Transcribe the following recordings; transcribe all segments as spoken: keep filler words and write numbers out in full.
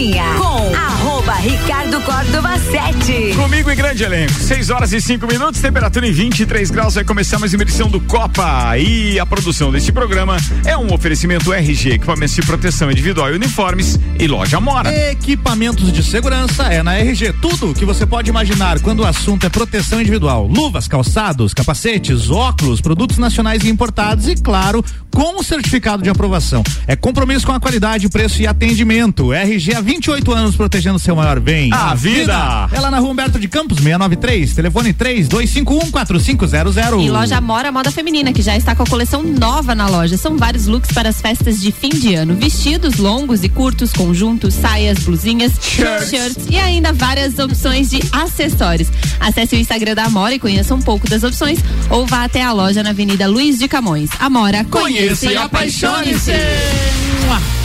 Pisadinha com arroba Ricardo Córdoba sete. Comigo em grande elenco, seis horas e cinco minutos, temperatura em vinte e três graus. Vai começar mais uma edição do Copa. E a produção deste programa é um oferecimento R G, equipamentos de proteção individual e uniformes, e Loja Amora. Equipamentos de segurança é na R G. Tudo que você pode imaginar quando o assunto é proteção individual: luvas, calçados, capacetes, óculos, produtos nacionais e importados e, claro, com o certificado de aprovação. É compromisso com a qualidade, preço e atendimento. R G há vinte e oito anos protegendo seu maior bem, a, a vida. vida. É lá na Rua Humberto de Campos, seiscentos e noventa e três, telefone três dois cinco um, quatro cinco zero zero. E Loja Amora Moda Feminina, que já está com a coleção nova na loja. São vários looks para as festas de fim de ano: vestidos longos e curtos, conjuntos, saias, blusinhas, shirts, shirts e ainda várias opções de acessórios. Acesse o Instagram da Amora e conheça um pouco das opções, ou vá até a loja na Avenida Luiz de Camões. Amora, conheça, conheça e apaixone-se! apaixone-se.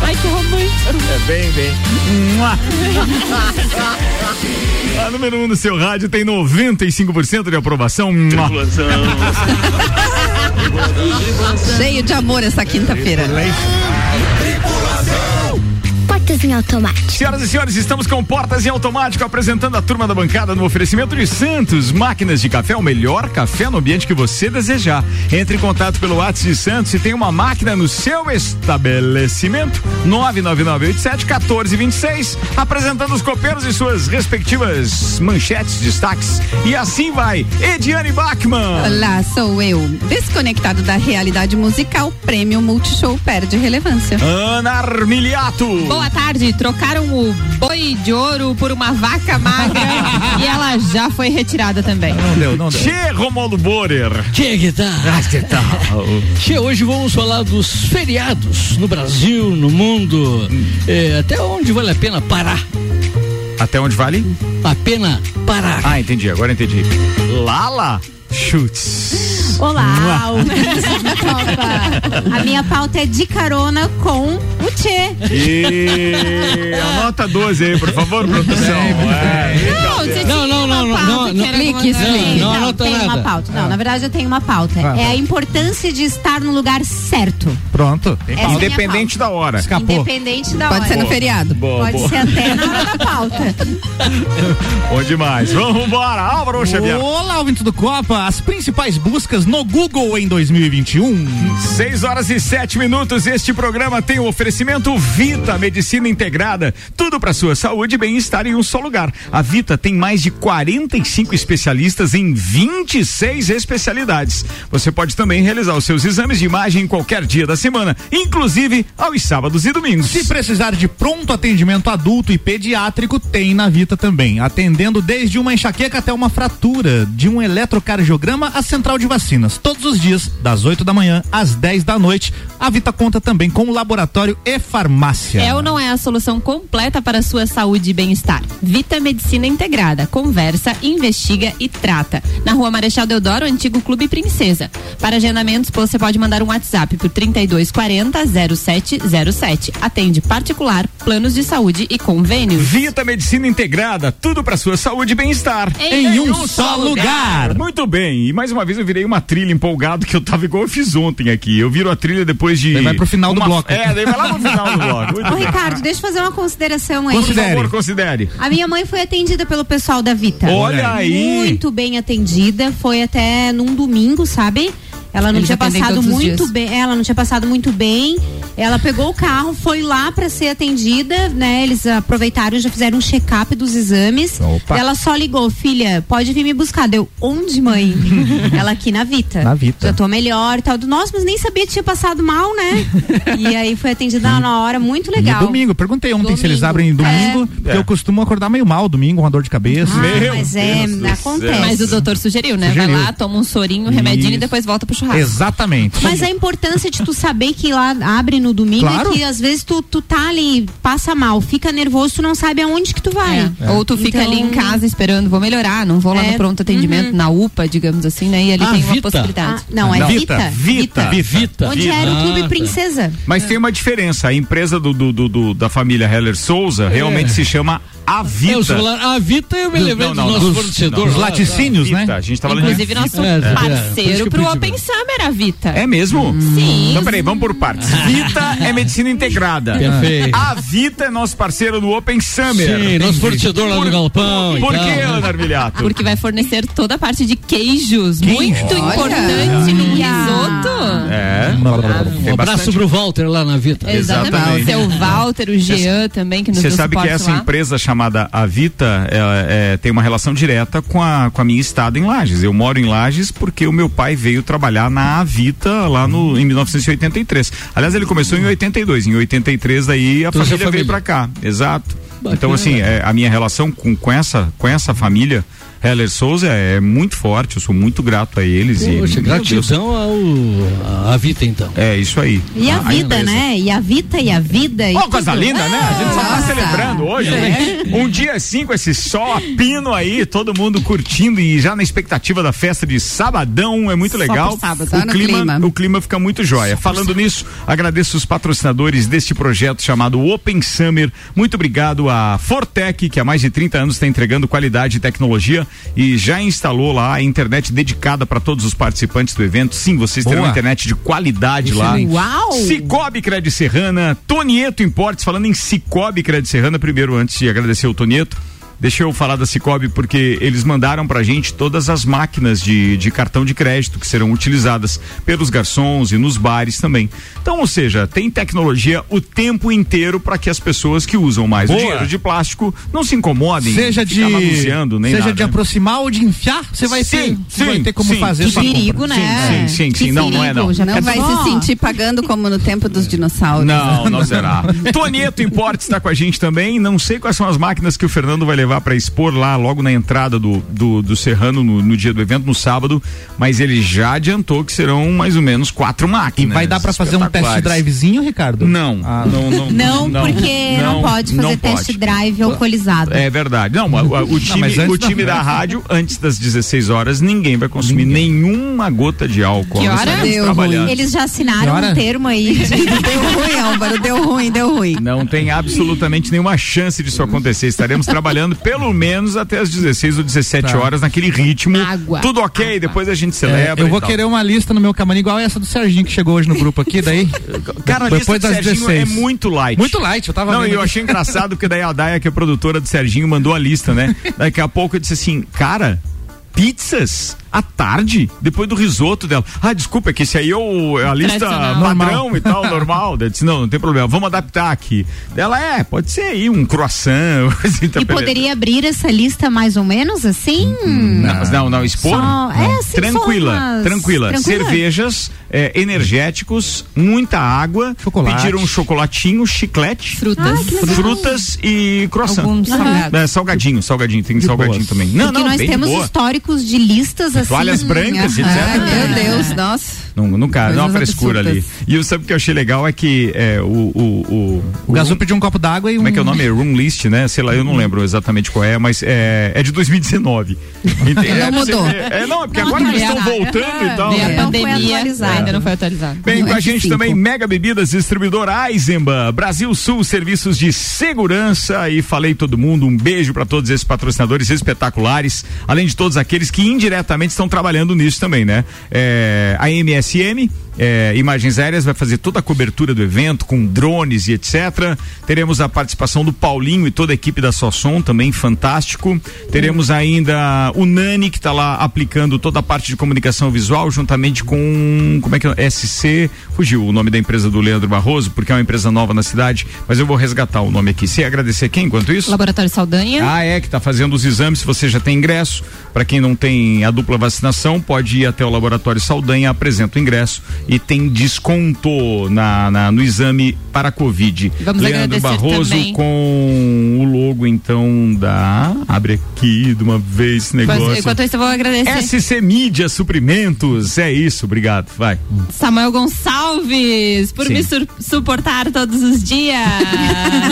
Ai, que romântico. É bem, bem. A número um do seu rádio tem noventa e cinco por cento de aprovação. Cheio de amor essa quinta-feira. Portas em Automático. Senhoras e senhores, estamos com Portas em Automático, apresentando a turma da bancada no oferecimento de Santos Máquinas de Café, o melhor café no ambiente que você desejar. Entre em contato pelo WhatsApp de Santos e tem uma máquina no seu estabelecimento. nove nove nove oito sete um quatro dois seis, apresentando os copeiros e suas respectivas manchetes, destaques. E assim vai, Ediane Bachmann. Olá, sou eu. Desconectado da realidade musical, prêmio Multishow perde relevância. Ana Armiliato. Boa tarde, trocaram o boi de ouro por uma vaca magra e ela já foi retirada também. Não deu, não deu. Che, Romualdo Borer. Che, que tal? Ah, que tal? Che, hoje vamos falar dos feriados no Brasil, no mundo, hum. é, até onde vale a pena parar. Até onde vale? A pena parar. Ah, entendi, agora entendi. Lala Schultz. Olá, o Copa. A minha pauta é de carona com o Tchê. E anota doze aí, por favor, produção. É, é, não, não, não, não, não, não, clique, não, não, não, tem uma pauta. Não, na verdade eu tenho uma pauta. É a importância de estar no lugar certo. Pronto. Independente da hora. Escapou. Independente da hora. Pode ser no feriado. Boa, Pode boa. ser até na hora da pauta. Bom demais. Vamos embora. Álvaro Xavier. Olá, ouvinte do Copa. As principais buscas no Google em dois mil e vinte e um. seis horas e sete minutos. Este programa tem o oferecimento Vita Medicina Integrada. Tudo para sua saúde e bem-estar em um só lugar. A Vita tem mais de quarenta e cinco especialistas em vinte e seis especialidades. Você pode também realizar os seus exames de imagem em qualquer dia da semana, inclusive aos sábados e domingos. Se precisar de pronto atendimento adulto e pediátrico, tem na Vita também, atendendo desde uma enxaqueca até uma fratura, de um eletrocardiograma a central de vacinas, todos os dias, das oito da manhã às dez da noite. A Vita conta também com o laboratório e farmácia. É ou não é a solução completa para a sua saúde e bem-estar? Vita Medicina Integrada, conversa, investiga e trata. Na Rua Marechal Deodoro, antigo Clube Princesa. Para agendamentos, você pode mandar um WhatsApp por trinta e dois quarenta, zero sete zero sete. Atende particular, planos de saúde e convênios. Vita Medicina Integrada, tudo para sua saúde e bem-estar. Em, em um, um só lugar. lugar. Muito bem. E mais uma vez eu virei uma trilha empolgado, que eu tava igual eu fiz ontem aqui. Eu viro a trilha depois de. Daí vai pro final uma... do bloco. É, daí vai lá no final do bloco. Muito Ô, bem. Ricardo, deixa eu fazer uma consideração aí. Considere. Por favor, considere. A minha mãe foi atendida pelo pessoal da Vita. Olha aí. Muito bem atendida. Foi até num domingo, sabe? Ela não Eles tinha passado muito bem. Ela não tinha passado muito bem. Ela pegou o carro, foi lá para ser atendida, né? Eles aproveitaram e já fizeram um check-up dos exames. Opa. Ela só ligou: filha, pode vir me buscar. Deu, onde, mãe? Ela aqui na Vita. Na Vita. Já tô melhor e tal. Nossa, mas nem sabia que tinha passado mal, né? E aí foi atendida na hora, muito legal. E domingo, perguntei ontem domingo. se eles abrem domingo, é. porque é. eu costumo acordar meio mal domingo, uma dor de cabeça. Ah, Meu mas é, Deus acontece. Mas o doutor sugeriu, né? Sugeriu. Vai lá, toma um sorinho, um remedinho e depois volta pro churrasco. Exatamente. Mas a importância de tu saber que lá abre no domingo, claro, é que às vezes tu, tu tá ali, passa mal, fica nervoso, tu não sabe aonde que tu vai. É, é. Ou tu fica então... ali em casa esperando, vou melhorar, não vou lá é. no pronto atendimento, uhum. na U P A, digamos assim, né? E ali ah, tem Vita. uma possibilidade. Ah, não, é não. Vita. Vita. Vita. Vita. Vita. Onde Vita. era o Clube Princesa. Mas é. tem uma diferença, a empresa do, do, do, do, da família Heller Souza é. realmente se chama A Vita. Eu sou lá, a Vita eu me lembrei do, do nosso fornecedor. Os laticínios, né? A gente tava Inclusive, nosso é, parceiro é. pro Open summer a Vita. É mesmo? Hum. Sim. Então peraí, vamos por partes. Vita é medicina integrada. Perfeito. A Vita é nosso parceiro do Open Summer. Sim, nosso fornecedor lá no galpão. Por, por então. que, Ana Armiliato? Porque vai fornecer toda a parte de queijos. Queijo? Muito Olha. importante no risoto. É. Um abraço pro Walter lá na Vita. Exatamente. O seu Walter, o Jean também, que nos deu suporte. Você sabe que essa lá. empresa chamada A Vita é, é, tem uma relação direta com a, com a minha estada em Lages. Eu moro em Lages porque o meu pai veio trabalhar na Avita lá no, em mil novecentos e oitenta e três. Aliás, ele começou em oitenta e dois. Em oitenta e três, daí a família, família veio pra cá. Exato. Bacana. Então, assim, é, a minha relação com, com, essa, com essa família Heller Souza é muito forte, eu sou muito grato a eles. Poxa, e gratidão ao, a Vita, então. É, isso aí. E a, a vida, a né? E a Vita e a vida. Ó, oh, coisa linda, ah, né? A gente só tá celebrando hoje, né? Um dia cinco, esse sol a pino aí, todo mundo curtindo e já na expectativa da festa de sabadão, é muito só legal. Sábado, tá o, clima, clima. o clima fica muito jóia. Só Falando nisso, agradeço os patrocinadores deste projeto chamado Open Summer. Muito obrigado a Fortec, que há mais de trinta anos está entregando qualidade e tecnologia e já instalou lá a internet dedicada para todos os participantes do evento. Sim, vocês Boa. terão internet de qualidade Isso lá. Uau! Cicobi Cred Serrana, Tonieto Importes. Falando em Cicobi Cred Serrana, primeiro, antes de agradecer o Tonieto, deixa eu falar da Cicobi, porque eles mandaram pra gente todas as máquinas de, de cartão de crédito que serão utilizadas pelos garçons e nos bares também. Então, ou seja, tem tecnologia o tempo inteiro para que as pessoas que usam mais Boa. o dinheiro de plástico não se incomodem. Seja de manuseando, nem seja nada, de né? aproximar ou de enfiar, você vai, sim, ter, sim, vai ter como sim, fazer que perigo, compra. né? Sim, sim, sim, sim, sim. Não, não é não. Já não é vai só. se sentir pagando como no tempo dos dinossauros. Não, não será. Tonieto Importes está com a gente também. Não sei quais são as máquinas que o Fernando vai levar para expor lá logo na entrada do, do, do Serrano no, no dia do evento, no sábado, mas ele já adiantou que serão mais ou menos quatro máquinas. E vai dar para fazer um test drivezinho, Ricardo? Não. Ah, não, não, não, não, porque não, não pode fazer não test pode. drive alcoolizado. É verdade. Não, o, o time, não, o time da, da rádio, antes das dezesseis horas, ninguém vai consumir ninguém. nenhuma gota de álcool. Que hora? Deu ruim. Eles já assinaram um termo aí. De... deu ruim, Álvaro, deu ruim, deu ruim. Não tem absolutamente nenhuma chance disso acontecer. Estaremos trabalhando pelo menos até as dezesseis ou dezessete tá. horas, naquele ritmo. Água. Tudo ok, Água. depois a gente celebra. É, eu vou querer uma lista no meu camarim, igual essa do Serginho que chegou hoje no grupo aqui, daí. Cara, a lista do Serginho é muito light. Muito light, eu tava Não, e eu achei engraçado, porque daí a Daia, que é produtora do Serginho, mandou a lista, né? Daqui a pouco eu disse assim, cara, pizzas? À tarde? Depois do risoto dela. Ah, desculpa, é que esse aí é o, a lista padrão e tal, normal. Eu disse, não, não tem problema, vamos adaptar aqui. Ela, é, pode ser aí um croissant. Assim, tá e beleza. Poderia abrir essa lista mais ou menos assim? Não, não, não expor? Só, não. É, assim, tranquila, umas... tranquila, tranquila. Cervejas, é, energéticos, muita água, chocolate. Pediram um chocolatinho, chiclete, frutas, ah, frutas e croissant. Salgado. É, salgadinho, salgadinho, tem de salgadinho boas. também. Não, Porque não, nós bem temos boa. históricos de listas assim, toalhas brancas, etc. Ai, meu Deus, nossa. Não, não, cara, não é uma frescura ali. E eu, sabe o que eu achei legal é que é, o, o, o, o Gazú pediu um copo d'água e um... Como é que é o nome? Room List, né? Sei lá, eu não lembro exatamente qual é, mas é, é de dois mil e dezenove. Não é, mudou. É, é, não, é porque não, agora não eles estão voltando e tal. Né? Não foi atualizado, é. ainda não foi atualizado. Bem, com a gente também, Mega Bebidas, distribuidor Eisenbahn, Brasil Sul, serviços de segurança, e falei todo mundo, um beijo pra todos esses patrocinadores espetaculares, além de todos aqueles que indiretamente estão trabalhando nisso também, né? É, a M S M, é, Imagens Aéreas, vai fazer toda a cobertura do evento com drones e etcétera. Teremos a participação do Paulinho e toda a equipe da Sossom, também fantástico. Teremos ainda o Nani, que está lá aplicando toda a parte de comunicação visual, juntamente com, como é que é? S C, fugiu o nome da empresa do Leandro Barroso, porque é uma empresa nova na cidade, mas eu vou resgatar o nome aqui. Você agradecer quem enquanto isso? Laboratório Saldanha. Ah, é, que está fazendo os exames, se você já tem ingresso. Para quem não tem a dupla vacinação, pode ir até o Laboratório Saldanha, apresenta o ingresso e tem desconto na, na, no exame para Covid. Vamos Leandro Barroso também. Com o logo, então, da... Abre aqui de uma vez esse negócio. Enquanto isso, eu vou agradecer. S C Mídia Suprimentos, é isso, obrigado, vai. Samuel Gonçalves, por Sim. me su- suportar todos os dias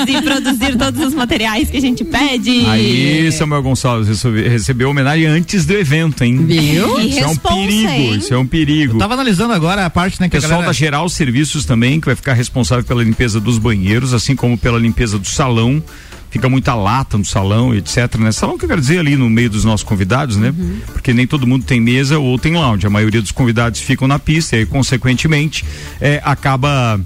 e produzir todos os materiais que a gente pede. Aí, Samuel Gonçalves recebe, recebeu homenagem antes do evento, hein? Viu? Isso é um perigo, hein? Isso é um perigo. Eu tava analisando agora a parte, né? Que pessoal a galera... da Geral Serviços também, que vai ficar responsável pela limpeza dos banheiros, assim como pela limpeza do salão. fica muita lata no salão, etcétera, né? Salão que eu quero dizer ali no meio dos nossos convidados, né? Uhum. Porque nem todo mundo tem mesa ou tem lounge, a maioria dos convidados ficam na pista e aí, consequentemente, é, acaba...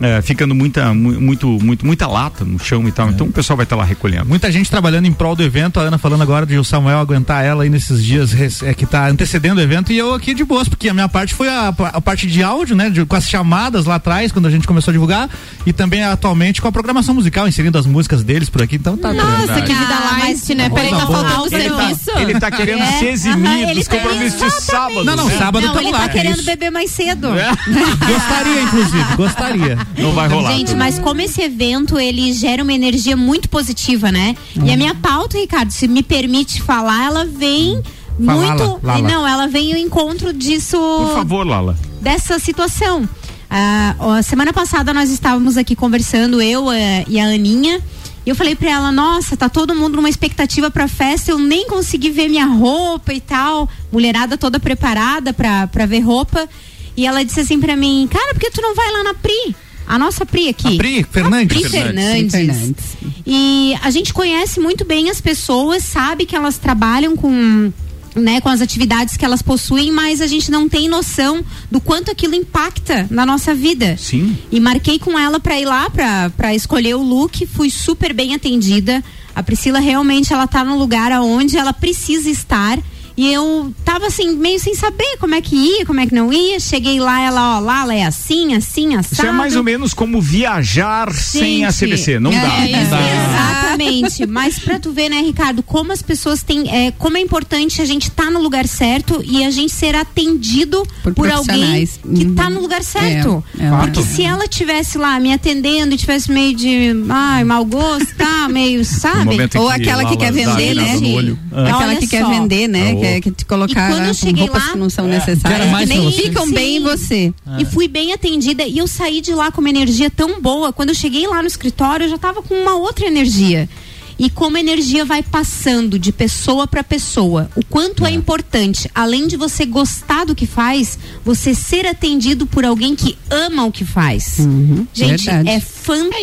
É, ficando muita, muito, muito, muita lata no chão e tal, é. Então o pessoal vai estar tá lá recolhendo. Muita gente trabalhando em prol do evento, a Ana falando agora de o Samuel aguentar ela aí nesses dias é, que tá antecedendo o evento, e eu aqui de boas, porque a minha parte foi a, a parte de áudio, né, de, com as chamadas lá atrás, quando a gente começou a divulgar, e também atualmente com a programação musical, inserindo as músicas deles por aqui, então tá. Nossa, que vida light, né? Peraí, tá faltando o serviço. Tá, ele tá querendo é. se eximir dos compromissos de sábado. Não, não, né? sábado não, ele lá. Ele tá querendo isso. beber mais cedo. É. Gostaria, inclusive, gostaria. Não vai rolar. Gente, mas como esse evento, ele gera uma energia muito positiva, né? Hum. E a minha pauta, Ricardo, se me permite falar, ela vem Fala, muito... Lala, Lala. Não, ela vem ao encontro disso... Por favor, Lala. Dessa situação. Ah, ó, semana passada nós estávamos aqui conversando, eu a, e a Aninha, e eu falei pra ela, nossa, tá todo mundo numa expectativa pra festa, eu nem consegui ver minha roupa e tal, mulherada toda preparada pra, pra ver roupa, e ela disse assim pra mim, cara, por que tu não vai lá na Pri? A nossa Pri aqui. A Pri Fernandes. A Pri Fernandes. Fernandes. E a gente conhece muito bem as pessoas, sabe que elas trabalham com, né, com as atividades que elas possuem, mas a gente não tem noção do quanto aquilo impacta na nossa vida. Sim. E marquei com ela pra ir lá, pra, pra escolher o look, fui super bem atendida. A Priscila realmente, ela tá no lugar aonde ela precisa estar. E eu tava assim, meio sem saber como é que ia, como é que não ia. Cheguei lá, ela, ó, lá, ela é assim, assim, assado. Isso é mais ou menos como viajar, gente, sem a C B C, não é, dá. É, não dá. Exatamente, mas pra tu ver, né, Ricardo, como as pessoas têm, é, como é importante a gente tá no lugar certo e a gente ser atendido por, por alguém que uhum. tá no lugar certo. É, é. Porque se ela tivesse lá me atendendo e tivesse meio de, ai, mau gosto, tá, meio, sabe? Ou que aquela que quer vender, né? É. Aquela Olha que quer só. vender, né? É, que te colocar com roupas lá, que não são é, necessárias, que, que nem ficam Sim. bem em você. É. E fui bem atendida e eu saí de lá com uma energia tão boa. Quando eu cheguei lá no escritório, eu já tava com uma outra energia. E como a energia vai passando de pessoa para pessoa, o quanto é. é importante, além de você gostar do que faz, você ser atendido por alguém que ama o que faz. Uhum, gente, verdade. É fantástico.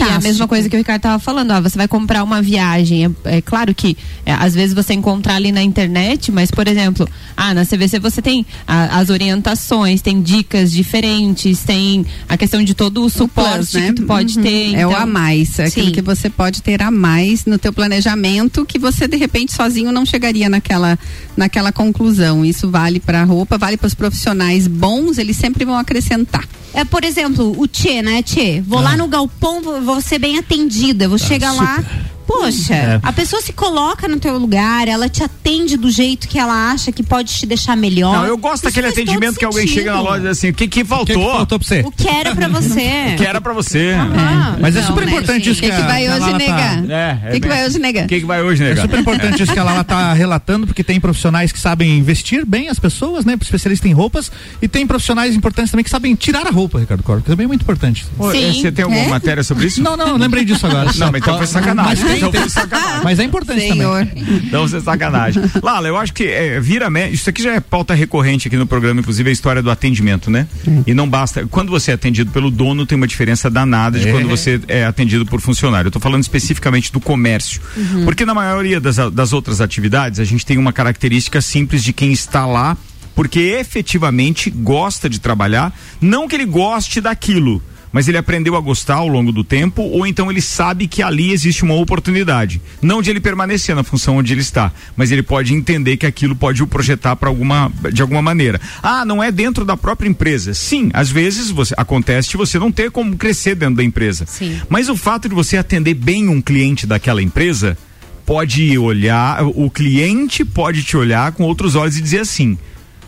É a mesma coisa que o Ricardo tava falando, ó, você vai comprar uma viagem, é, é claro que é, às vezes você encontra ali na internet, mas por exemplo, ah, na C V C você tem a, as orientações, tem dicas diferentes, tem a questão de todo o suporte, né? Que tu pode uhum. ter. É então, o a mais, é aquilo que você pode ter a mais no teu planejamento, que você de repente sozinho não chegaria naquela, naquela conclusão. Isso vale para a roupa, vale para os profissionais bons, eles sempre vão acrescentar. É, por exemplo, o Tchê, né, Tchê? Vou ah. lá no galpão, vou, vou ser bem atendida, vou tá chegar super. lá. Poxa, é. a pessoa se coloca no teu lugar, ela te atende do jeito que ela acha que pode te deixar melhor. Não, eu gosto daquele atendimento que alguém chega na loja e diz assim, o que que faltou? O que, que faltou pra você? O que era pra você? O que era pra você. Uhum. É. Mas não, é super importante, né, isso que, que, que, a, vai que, hoje negar. Tá... É, é que, que, que vai hoje negar? O que, que vai hoje negar? É super importante é. isso que a Lala tá relatando, porque tem profissionais que sabem investir bem as pessoas, né? Especialista em roupas, e tem profissionais importantes também que sabem tirar a roupa, Ricardo Córdoba, que também é muito importante. Sim. Você tem alguma é? matéria sobre isso? Não, não, lembrei disso agora. Não, mas então foi sacanagem. Então foi sacanagem. Mas é importante, Senhor, também. Então você é sacanagem. Lala, eu acho que é, vira, isso aqui já é pauta recorrente aqui no programa, inclusive a história do atendimento, né? Hum. E não basta, quando você é atendido pelo dono, tem uma diferença danada de é. quando você é atendido por funcionário. Eu tô falando especificamente do comércio, uhum. porque na maioria das, das outras atividades, a gente tem uma característica simples de quem está lá, porque efetivamente gosta de trabalhar, não que ele goste daquilo, mas ele aprendeu a gostar ao longo do tempo, ou então ele sabe que ali existe uma oportunidade, não de ele permanecer na função onde ele está, mas ele pode entender que aquilo pode o projetar para alguma, de alguma maneira. Ah, não é dentro da própria empresa. Sim, às vezes você, acontece de você não ter como crescer dentro da empresa. Sim. Mas o fato de você atender bem um cliente daquela empresa, pode olhar, o cliente pode te olhar com outros olhos e dizer assim,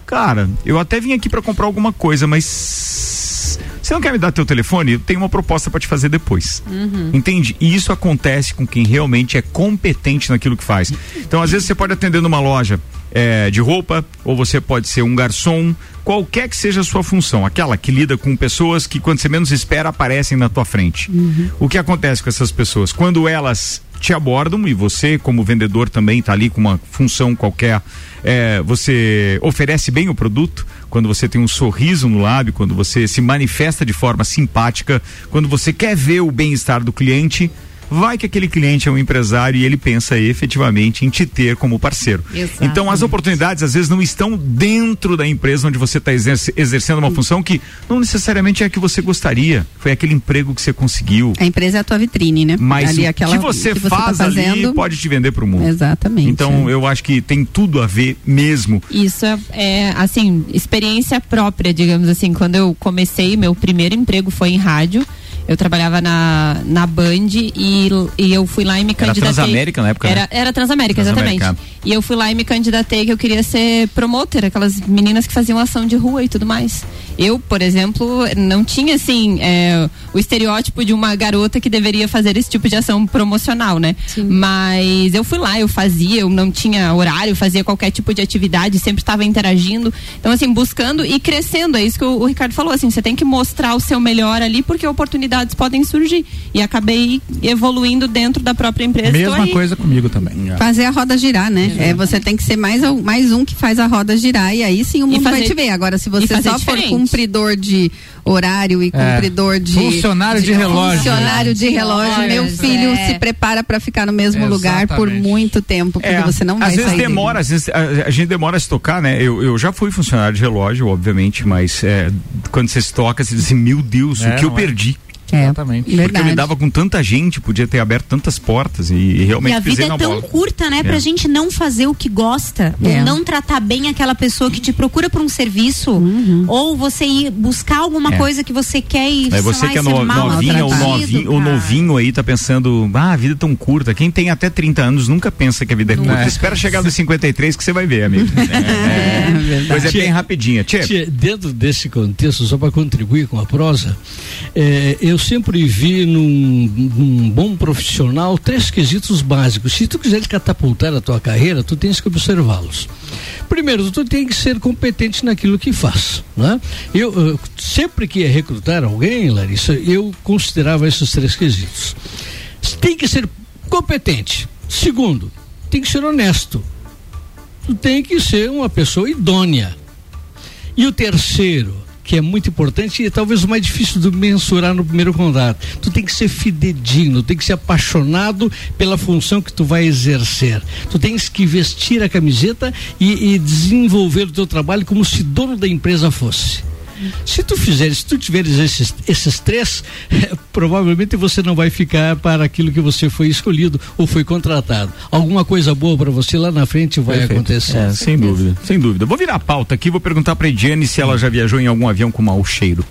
cara, eu até vim aqui para comprar alguma coisa, mas você não quer me dar teu telefone? Eu tenho uma proposta para te fazer depois. Uhum. Entende? E isso acontece com quem realmente é competente naquilo que faz. Então, às vezes, você pode atender numa loja é, de roupa, ou você pode ser um garçom, qualquer que seja a sua função, aquela que lida com pessoas que, quando você menos espera, aparecem na tua frente. Uhum. O que acontece com essas pessoas? Quando elas te abordam, e você, como vendedor, também está ali com uma função qualquer, é, você oferece bem o produto, quando você tem um sorriso no lábio, quando você se manifesta de forma simpática, quando você quer ver o bem-estar do cliente, vai que aquele cliente é um empresário e ele pensa efetivamente em te ter como parceiro. Exatamente. Então as oportunidades às vezes não estão dentro da empresa onde você está exercendo uma função que não necessariamente é a que você gostaria, foi aquele emprego que você conseguiu. A empresa é a tua vitrine, né? Mas ali, aquela, que você que você faz tá fazendo... ali pode te vender pro mundo. Exatamente. Então é. eu acho que tem tudo a ver mesmo. Isso é, é assim, experiência própria, digamos assim. Quando eu comecei, meu primeiro emprego foi em rádio. Eu trabalhava na, na Band e, e eu fui lá e me candidatei. Era Transamérica na época, né? Era, era Transamérica, exatamente. Transamérica. E eu fui lá e me candidatei que eu queria ser promoter, aquelas meninas que faziam ação de rua e tudo mais. Eu, por exemplo, não tinha, assim, é, o estereótipo de uma garota que deveria fazer esse tipo de ação promocional, né? Sim. Mas eu fui lá, eu fazia, eu não tinha horário, fazia qualquer tipo de atividade, sempre estava interagindo. Então, assim, buscando e crescendo. É isso que o, o Ricardo falou, assim, você tem que mostrar o seu melhor ali, porque a oportunidade podem surgir, e acabei evoluindo dentro da própria empresa. Mesma coisa comigo também. É. Fazer a roda girar, né? É. É, você tem que ser mais, mais um que faz a roda girar, e aí sim o mundo fazer, vai te ver. Agora, se você só diferente. for cumpridor de horário e é. cumpridor de... Funcionário de, de relógio. Funcionário de relógio, ah, meu filho é. se prepara para ficar no mesmo é, lugar por muito tempo, porque é. você não vai às sair vezes demora, às vezes a, a gente demora a se tocar, né? Eu, eu já fui funcionário de relógio, obviamente, mas é, quando você se toca, você diz assim, meu Deus, é, o que eu é. perdi? É, exatamente. Porque verdade. eu lidava com tanta gente, podia ter aberto tantas portas e, e realmente. E a vida é tão bola. curta, né? É. Pra gente não fazer o que gosta, é. ou não tratar bem aquela pessoa que te procura por um serviço, uhum. ou você ir buscar alguma é. coisa que você quer e é, você lá, que é no, novinha ou novinho, ou novinho aí, tá pensando, ah, a vida é tão curta. Quem tem até trinta anos nunca pensa que a vida é curta. É. Espera chegar nos cinquenta e três que você vai ver, amigo. é, é, é verdade. Pois é, bem rapidinha. Tchê. Tchê, dentro desse contexto, só pra contribuir com a prosa, é, eu sempre vi num, num bom profissional três quesitos básicos. Se tu quiser catapultar a tua carreira, tu tens que observá-los. Primeiro, tu tem que ser competente naquilo que faz, né? Eu, eu sempre que ia recrutar alguém, Larissa, eu considerava esses três quesitos. Tem que ser competente. Segundo, tem que ser honesto. Tu tem que ser uma pessoa idônea. E o terceiro, que é muito importante e é talvez o mais difícil de mensurar no primeiro contato. Tu tem que ser fidedigno, tem que ser apaixonado pela função que tu vai exercer. Tu tens que vestir a camiseta e, e desenvolver o teu trabalho como se dono da empresa fosse. Se tu fizeres, se tu tiveres esses, esses três, é, provavelmente você não vai ficar para aquilo que você foi escolhido ou foi contratado. Alguma coisa boa para você lá na frente vai Perfeito. acontecer. É, sem dúvida, sem dúvida. Vou virar a pauta aqui, vou perguntar para a Ediane se ela já viajou em algum avião com mau cheiro.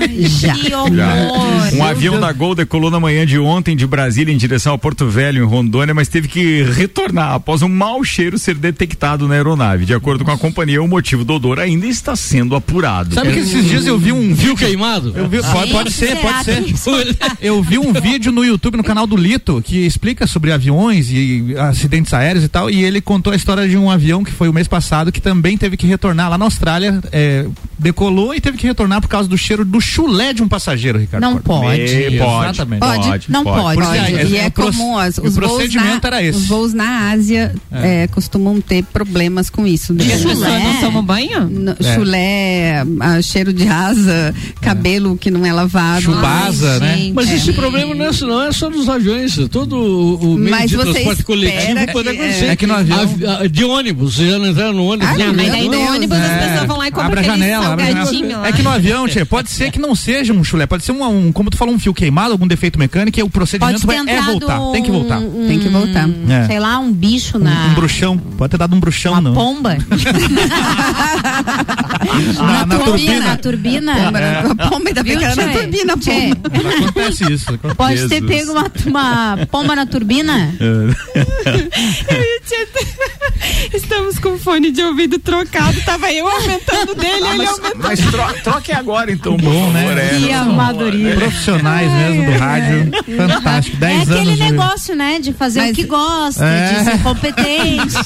Ai, já. Que horror. Já. Um avião da Gol decolou na manhã de ontem de Brasília em direção ao Porto Velho, em Rondônia, mas teve que retornar após um mau cheiro ser detectado na aeronave. De acordo Nossa. com a companhia, o motivo do odor ainda está sendo apurado. Sabe que esses dias eu vi um vídeo queimado? Eu vi, pode, pode ser, pode ser. Eu vi um vídeo no YouTube, no canal do Lito, que explica sobre aviões e acidentes aéreos e tal, e ele contou a história de um avião que foi o mês passado, que também teve que retornar lá na Austrália, é, decolou e teve que retornar por causa do cheiro do chulé de um passageiro, Ricardo. Não pode. E, pode, exatamente. pode. Pode, não pode. pode. pode. E é, é comum. Os, os o procedimento na, era esse. Os voos na Ásia é. É, costumam ter problemas com isso. E as pessoas não tomam banho? No, é. Chulé, a, cheiro de asa, cabelo é. que não é lavado. Chubasa, Ai, né? Gente, Mas é. esse problema não é, não é só nos aviões. Todo o, o meio Mas de transporte coletivo que, pode acontecer. É que no avião... A, a, de ônibus, vocês já não entraram no ônibus. Ah, mas aí no ônibus as pessoas vão lá e compram aquele salgadinho lá. É que no avião, tchê, pode ser que não seja um chulé, pode ser um, um, como tu falou, um fio queimado, algum defeito mecânico, e o procedimento vai, é voltar. Um, tem que voltar. Um, tem que voltar. É. Sei lá, um bicho na... Um, um bruxão. Pode ter dado um bruxão, uma não. Uma pomba. na, na, na turbina. Na turbina. É. A pomba ainda fica na turbina. Pomba. Acontece isso. Acontece. Pode ter pego uma, uma pomba na turbina. Estamos com fone de ouvido trocado, tava eu aumentando dele, ah, ele mas, aumentando. Mas tro, troque agora então, bom, né? Que amadoria. Profissionais ai, mesmo do ai, rádio, ai. fantástico, dez anos. É aquele anos negócio, de... né, de fazer mas... o que gosta, é. de ser competente.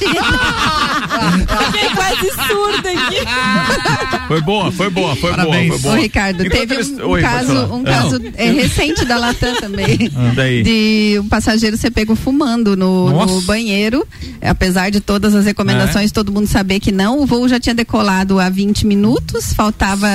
Fiquei quase surda aqui. Foi boa, foi boa, foi Parabéns. boa, foi boa. Ô, Ricardo, então, teve um, um Oi, caso, um caso é, recente da Latam também, ah, daí. de um passageiro ser pego fumando no, no banheiro, apesar de todas as recomendações, é. todo mundo saber que não, o voo já tinha decolado há vinte minutos, faltava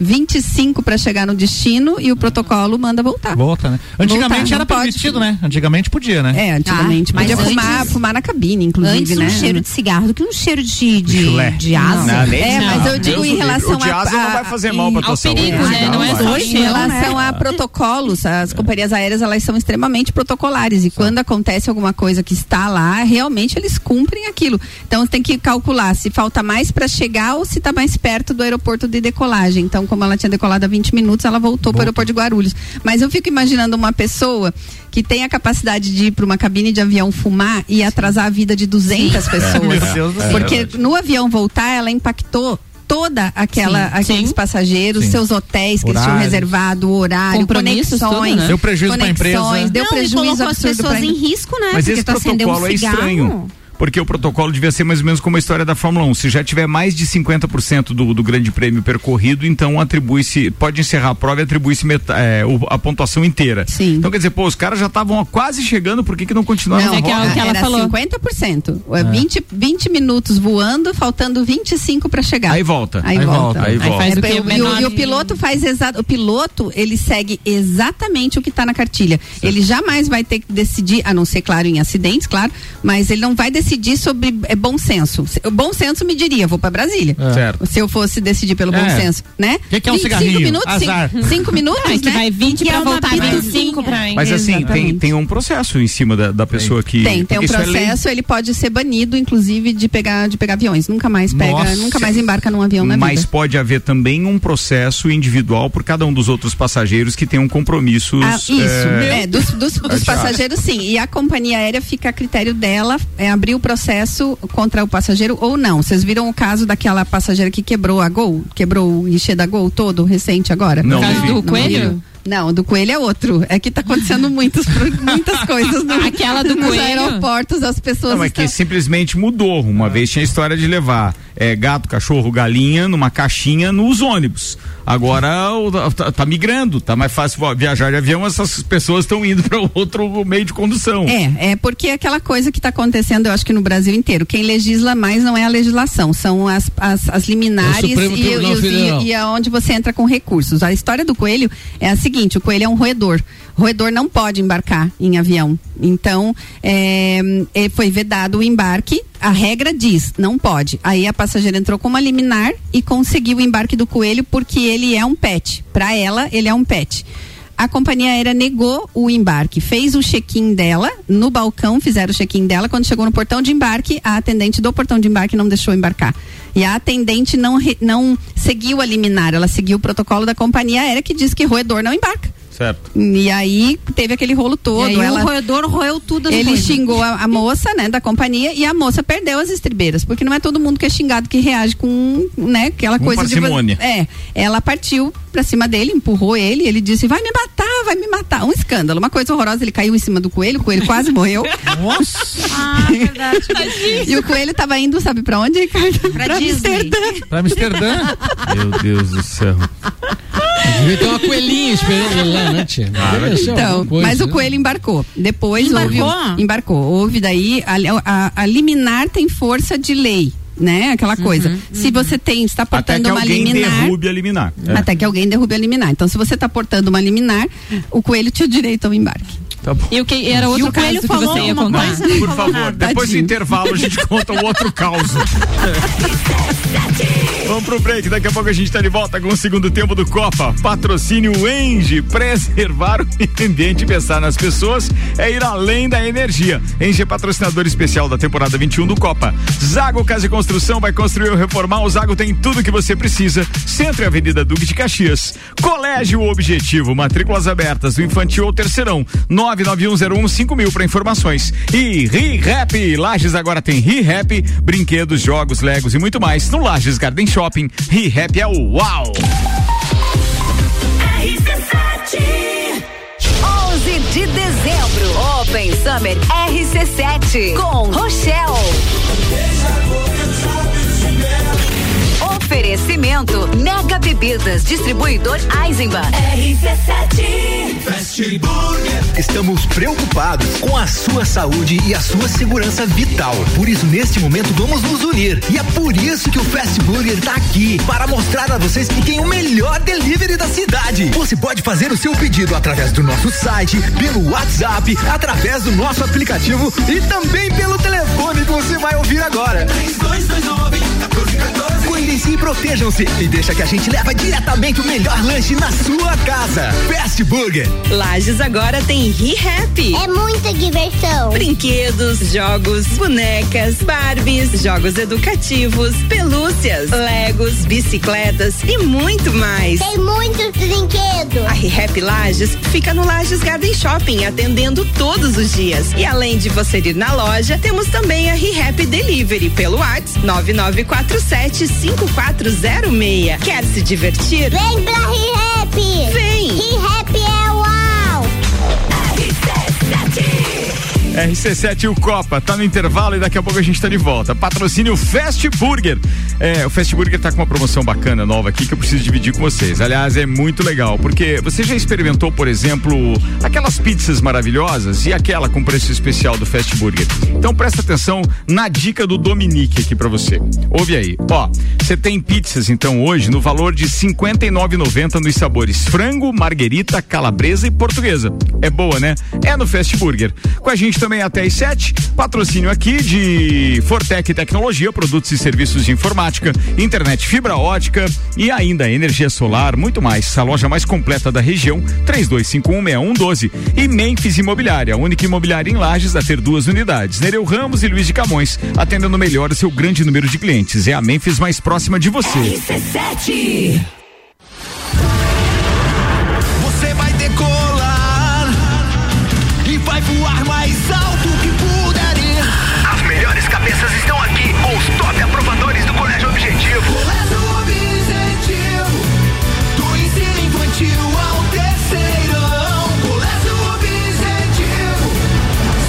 vinte e cinco para chegar no destino e o protocolo manda voltar. Volta, né? Antigamente voltar, era permitido, pode, né? Antigamente podia, né? É, antigamente. Ah, podia mas fumar, antes, fumar na cabine, inclusive, antes, né? Antes um cheiro de cigarro do que um cheiro de, de, de asa. Não, não, é, mas eu digo Deus em relação o de asa a, a, não vai fazer mal para tua saúde. Perigo, né? Não, não é só em relação a protocolos, as companhias aéreas, elas são extremamente protocolares e quando acontece alguma coisa que está lá, realmente eles cumprem aquilo. Então tem que calcular se falta mais para chegar ou se está mais perto do aeroporto de decolagem. Então, como ela tinha decolado há vinte minutos, ela voltou para o aeroporto de Guarulhos. Mas eu fico imaginando uma pessoa que tem a capacidade de ir para uma cabine de avião fumar e atrasar a vida de duzentas pessoas. Meu Deus do céu. Porque no avião voltar, ela impactou toda aquela, sim, aqueles sim, passageiros, sim, seus hotéis que horário, eles tinham reservado, horário, conexões, tudo, né? Deu prejuízo para a empresa. Deu não, prejuízo e colocou as pessoas em risco, né? Mas porque esse protocolo um é estranho. Porque o protocolo devia ser mais ou menos como a história da Fórmula um. Se já tiver mais de cinquenta por cento do, do grande prêmio percorrido, então atribui-se, pode encerrar a prova e atribui-se meta, é, a pontuação inteira. Sim. Então quer dizer, pô, os caras já estavam quase chegando, por que que não continuaram? Não, é que, é que ela era falou. cinquenta por cento. É. vinte, vinte minutos voando, faltando vinte e cinco para chegar. Aí volta. Aí, aí volta. volta. Aí volta. Aí faz é, o que e, o, e o piloto faz exato, o piloto, ele segue exatamente o que está na cartilha. Certo. Ele jamais vai ter que decidir, a não ser, claro, em acidentes, claro, mas ele não vai decidir decidir sobre é, bom senso. O bom senso me diria, vou pra Brasília. É. Certo. Se eu fosse decidir pelo é. bom senso, né? O que, que é um cigarrinho? Minutos, azar. Cinco, cinco minutos, é, né? Que vai vinte pra voltar, vinte e cinco pra ir. Mas assim, tem, tem um processo em cima da, da pessoa que... Tem, tem um processo, é ele pode ser banido, inclusive, de pegar, de pegar aviões. Nunca mais pega, nossa, nunca mais embarca num avião na vida. Mas pode haver também um processo individual por cada um dos outros passageiros que tem um compromisso... Ah, isso. É, é dos, dos, dos passageiros, sim. E a companhia aérea fica a critério dela, é abrir o processo contra o passageiro ou não. Vocês viram o caso daquela passageira que quebrou a Gol? Quebrou o guichê da Gol todo, recente agora? Não. O caso do Coelho? Não, do Coelho é outro. É que tá acontecendo muitas, muitas coisas no, aquela do nos Coelho, aeroportos, as pessoas... Não, é estão... que simplesmente mudou. Uma ah. vez tinha a história de levar é, gato, cachorro, galinha numa caixinha nos ônibus. Agora o, tá, tá migrando, tá mais fácil viajar de avião, essas pessoas estão indo para outro meio de condução. É, é porque aquela coisa que tá acontecendo, eu acho que no Brasil inteiro, quem legisla mais não é a legislação, são as, as, as liminares e aonde você entra com recursos. A história do Coelho é a seguinte: o Coelho é um roedor. Roedor não pode embarcar em avião. Então, é, foi vedado o embarque. A regra diz, não pode. Aí a passageira entrou com uma liminar e conseguiu o embarque do Coelho porque ele é um pet. Para ela, ele é um pet. A companhia aérea negou o embarque, fez o check-in dela, no balcão fizeram o check-in dela, quando chegou no portão de embarque, a atendente do portão de embarque não deixou embarcar. E a atendente não, re, não seguiu a liminar, ela seguiu o protocolo da companhia aérea que diz que roedor não embarca. Certo. E aí teve aquele rolo todo. E aí ela, o roedor roeu tudo. No ele roedor. xingou a, a moça, né, da companhia, e a moça perdeu as estribeiras, porque não é todo mundo que é xingado que reage com, né, aquela um coisa parcimônia. de... É, ela partiu pra cima dele, empurrou ele, ele disse, vai me matar, vai me matar. Um escândalo, uma coisa horrorosa, ele caiu em cima do coelho, o coelho quase morreu. Nossa! Ah, verdade. E o coelho tava indo, sabe pra onde, Ricardo? Pra, pra Amsterdã. Pra Amsterdã? Meu Deus do céu. Devia ter uma coelhinha esperando ele lá, né, tia? Ah, então, coisa, mas né? O coelho embarcou. Depois embarcou? Houve, embarcou. Houve daí, a, a, a liminar tem força de lei, né? Aquela coisa. Uhum, se uhum. você tem, está portando uma liminar... Até que alguém derrube a liminar. É. Até que alguém derrube a liminar. Então, se você está portando uma liminar, o coelho tinha o direito ao embarque. Tá bom. E o que era outro caso que você ia contar? Coisa, por favor, nada. Depois do intervalo a gente conta o outro caos. Vamos pro break, daqui a pouco a gente tá de volta com o segundo tempo do Copa. Patrocínio Engie, preservar o ambiente e pensar nas pessoas é ir além da energia. Engie é patrocinador especial da temporada vinte e um do Copa. Zago Casa e Construção vai construir ou reformar, o Zago tem tudo que você precisa. Centro e Avenida Duque de Caxias. Colégio Objetivo, matrículas abertas do infantil ou terceirão. nove nove um zero um cinco mil para informações. E ReHap, Lages agora tem ReHap, brinquedos, jogos, legos e muito mais no Lages Garden Shopping. ReHap é o uau! onze de dezembro, Open Summer R C sete com Rochelle. Oferecimento Oferecimento Mega Bebidas, distribuidor Eisenbach. R C sete Fast Burger. Estamos preocupados com a sua saúde e a sua segurança vital. Por isso, neste momento, vamos nos unir. E é por isso que o Fast Burger tá aqui, para mostrar a vocês que tem o melhor delivery da cidade. Você pode fazer o seu pedido através do nosso site, pelo WhatsApp, através do nosso aplicativo e também pelo telefone que você vai ouvir agora. Cuidem-se e protejam-se e deixa que a gente leva diretamente o melhor lanche na sua casa. Fast Burger. Lages agora tem ReHap. É muita diversão. Brinquedos, jogos, bonecas, Barbies, jogos educativos, pelúcias, Legos, bicicletas e muito mais. Tem muitos brinquedos. A ReHap Lages fica no Lages Garden Shopping, atendendo todos os dias. E além de você ir na loja, temos também a ReHap Delivery pelo WhatsApp nove nove quatro sete cinco quatro zero seis. Quer se divertir? Vem pra ReHap! Vem! ReHap é uau! R C sete, o Copa, tá no intervalo e daqui a pouco a gente tá de volta. Patrocínio Fast Burger. É, o Fast Burger tá com uma promoção bacana, nova aqui, que eu preciso dividir com vocês. Aliás, é muito legal, porque você já experimentou, por exemplo, aquelas pizzas maravilhosas e aquela com preço especial do Fast Burger. Então presta atenção na dica do Dominique aqui pra você. Ouve aí, ó, você tem pizzas então hoje no valor de cinquenta e nove reais e noventa centavos nos sabores frango, marguerita, calabresa e portuguesa. É boa, né? É no Fast Burger. Com a gente também também até às sete, patrocínio aqui de Fortec Tecnologia, produtos e serviços de informática, internet fibra ótica e ainda energia solar, muito mais. A loja mais completa da região, três dois cinco um seis um um doze. E Memphis Imobiliária, a única imobiliária em Lages a ter duas unidades, Nereu Ramos e Luiz de Camões, atendendo melhor o seu grande número de clientes. É a Memphis mais próxima de você. R C sete. Você vai decolar e vai voar mais alto que puder ir. As melhores cabeças estão aqui com os top aprovadores do Colégio Objetivo. Colégio Objetivo, do ensino infantil ao terceirão. Colégio Objetivo,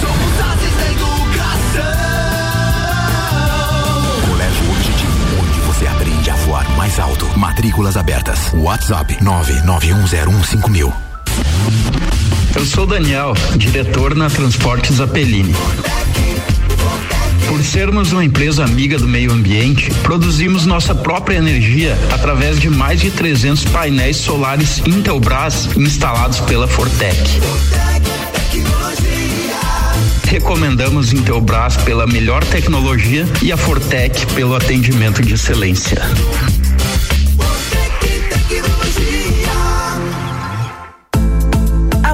somos ases da educação. Colégio Objetivo, onde você aprende a voar mais alto. Matrículas abertas. WhatsApp nove nove um zero um cinco mil. Eu sou Daniel, diretor na Transportes Apelini. Por sermos uma empresa amiga do meio ambiente, produzimos nossa própria energia através de mais de trezentos painéis solares Intelbras instalados pela Fortec. Recomendamos Intelbras pela melhor tecnologia e a Fortec pelo atendimento de excelência.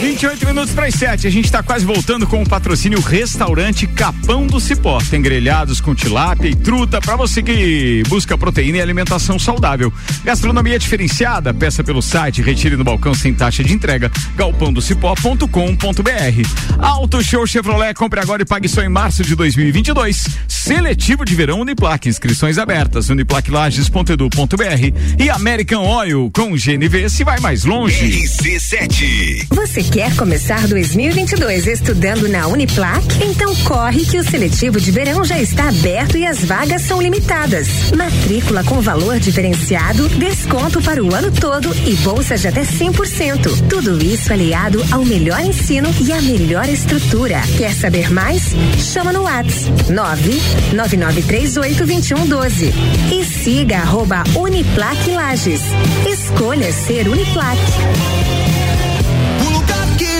vinte e oito minutos para as sete, a gente está quase voltando com o patrocínio Restaurante Capão do Cipó. Tem grelhados com tilápia e truta para você que busca proteína e alimentação saudável. Gastronomia diferenciada, peça pelo site, retire no balcão sem taxa de entrega, galpão do cipó ponto com ponto br. Auto Show Chevrolet, compre agora e pague só em março de dois mil e vinte e dois. Seletivo de verão Uniplac, inscrições abertas, uniplac lages ponto edu ponto br. E American Oil, com G N V se vai mais longe. R C sete. Você quer começar dois mil e vinte e dois estudando na Uniplac? Então corre que o seletivo de verão já está aberto e as vagas são limitadas. Matrícula com valor diferenciado, desconto para o ano todo e bolsa de até cem por cento. Tudo isso aliado ao melhor ensino e à melhor estrutura. Quer saber mais? Chama no WhatsApp nove nove nove três oito dois um um doze e siga arroba Uniplac Lages. Escolha ser Uniplac.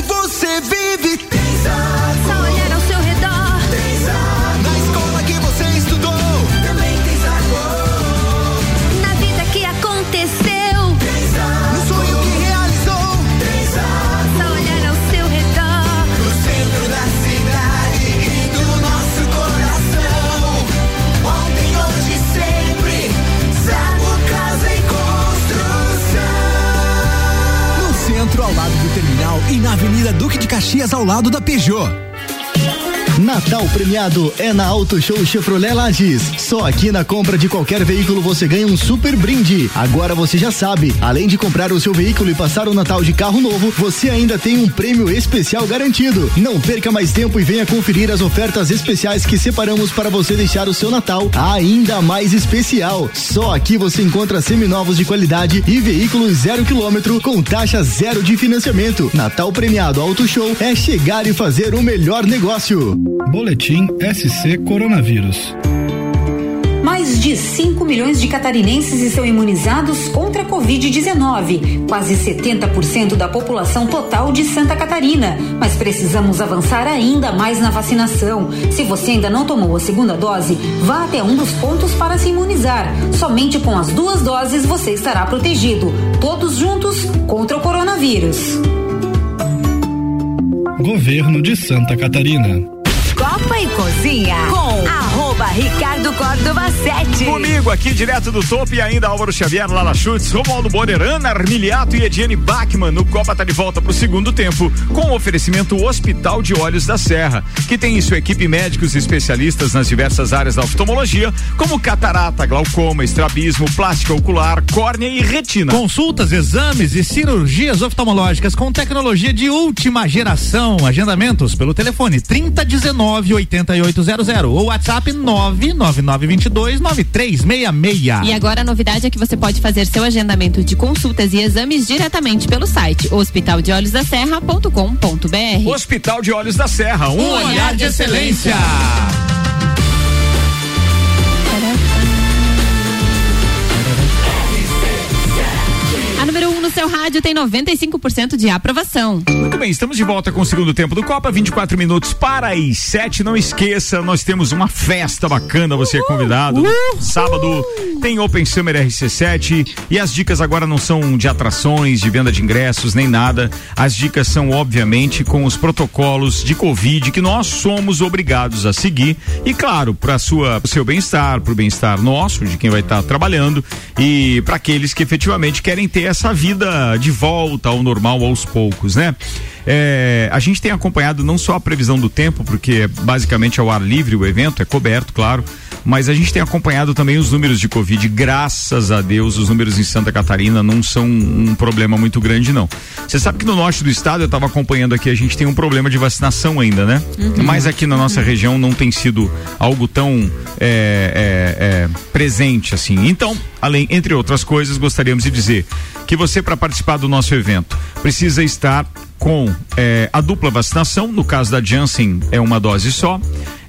Você vive, pensa, só olhar ao seu redor, pensa, na escola que você estudou, também tem sabor, na vida que aconteceu, pensa, no sonho que realizou, pensa, só olhar ao seu redor, no centro da cidade e do nosso coração, ontem, hoje, sempre, Zago Casa e Construção. de Caxias, ao lado da Peugeot. Natal premiado é na Auto Show Chevrolet Lages. Só aqui na compra de qualquer veículo você ganha um super brinde. Agora você já sabe, além de comprar o seu veículo e passar o Natal de carro novo, você ainda tem um prêmio especial garantido. Não perca mais tempo e venha conferir as ofertas especiais que separamos para você deixar o seu Natal ainda mais especial. Só aqui você encontra seminovos de qualidade e veículos zero quilômetro com taxa zero de financiamento. Natal premiado Auto Show é chegar e fazer o melhor negócio. Boletim S C Coronavírus. Mais de cinco milhões de catarinenses estão imunizados contra a covid dezenove, quase setenta por cento da população total de Santa Catarina. Mas precisamos avançar ainda mais na vacinação. Se você ainda não tomou a segunda dose, vá até um dos pontos para se imunizar. Somente com as duas doses você estará protegido. Todos juntos contra o coronavírus. Governo de Santa Catarina. Copa e Cozinha com arroba Ricardo Córdoba sete. Comigo aqui direto do topo e ainda Álvaro Xavier, Lala Schultz, Romualdo Borer, Ana Armiliato e Ediane Bachmann. No Copa tá de volta pro segundo tempo com o oferecimento Hospital de Olhos da Serra, que tem em sua equipe médicos e especialistas nas diversas áreas da oftalmologia, como catarata, glaucoma, estrabismo, plástica ocular, córnea e retina. Consultas, exames e cirurgias oftalmológicas com tecnologia de última geração. Agendamentos pelo telefone trinta dezenove oitenta e oito zero zero ou WhatsApp nove nove nove dois dois nove três seis seis. E agora a novidade é que você pode fazer seu agendamento de consultas e exames diretamente pelo site hospital de olhos da serra ponto com ponto b r. Hospital de Olhos da Serra, um, um olhar, olhar de excelência. excelência. Seu rádio tem noventa e cinco por cento de aprovação. Muito bem, estamos de volta com o segundo tempo do Copa, vinte e quatro minutos para as sete. Não esqueça, nós temos uma festa bacana, você é convidado. Uhul. Sábado tem Open Summer R C sete e as dicas agora não são de atrações, de venda de ingressos, nem nada. As dicas são, obviamente, com os protocolos de Covid que nós somos obrigados a seguir e, claro, para sua, pro seu bem-estar, para o bem-estar nosso, de quem vai estar trabalhando e para aqueles que efetivamente querem ter essa vida de volta ao normal aos poucos, né? É, a gente tem acompanhado não só a previsão do tempo, porque basicamente é ao ar livre o evento, é coberto, claro, mas a gente tem acompanhado também os números de Covid. Graças a Deus, os números em Santa Catarina não são um problema muito grande, não. Você sabe que no norte do estado, eu estava acompanhando aqui, a gente tem um problema de vacinação ainda, né? Uhum. Mas aqui na nossa uhum. região não tem sido algo tão é, é, é, presente assim. Então, além, entre outras coisas, gostaríamos de dizer que você, para participar do nosso evento, precisa estar com eh, a dupla vacinação. No caso da Janssen é uma dose só.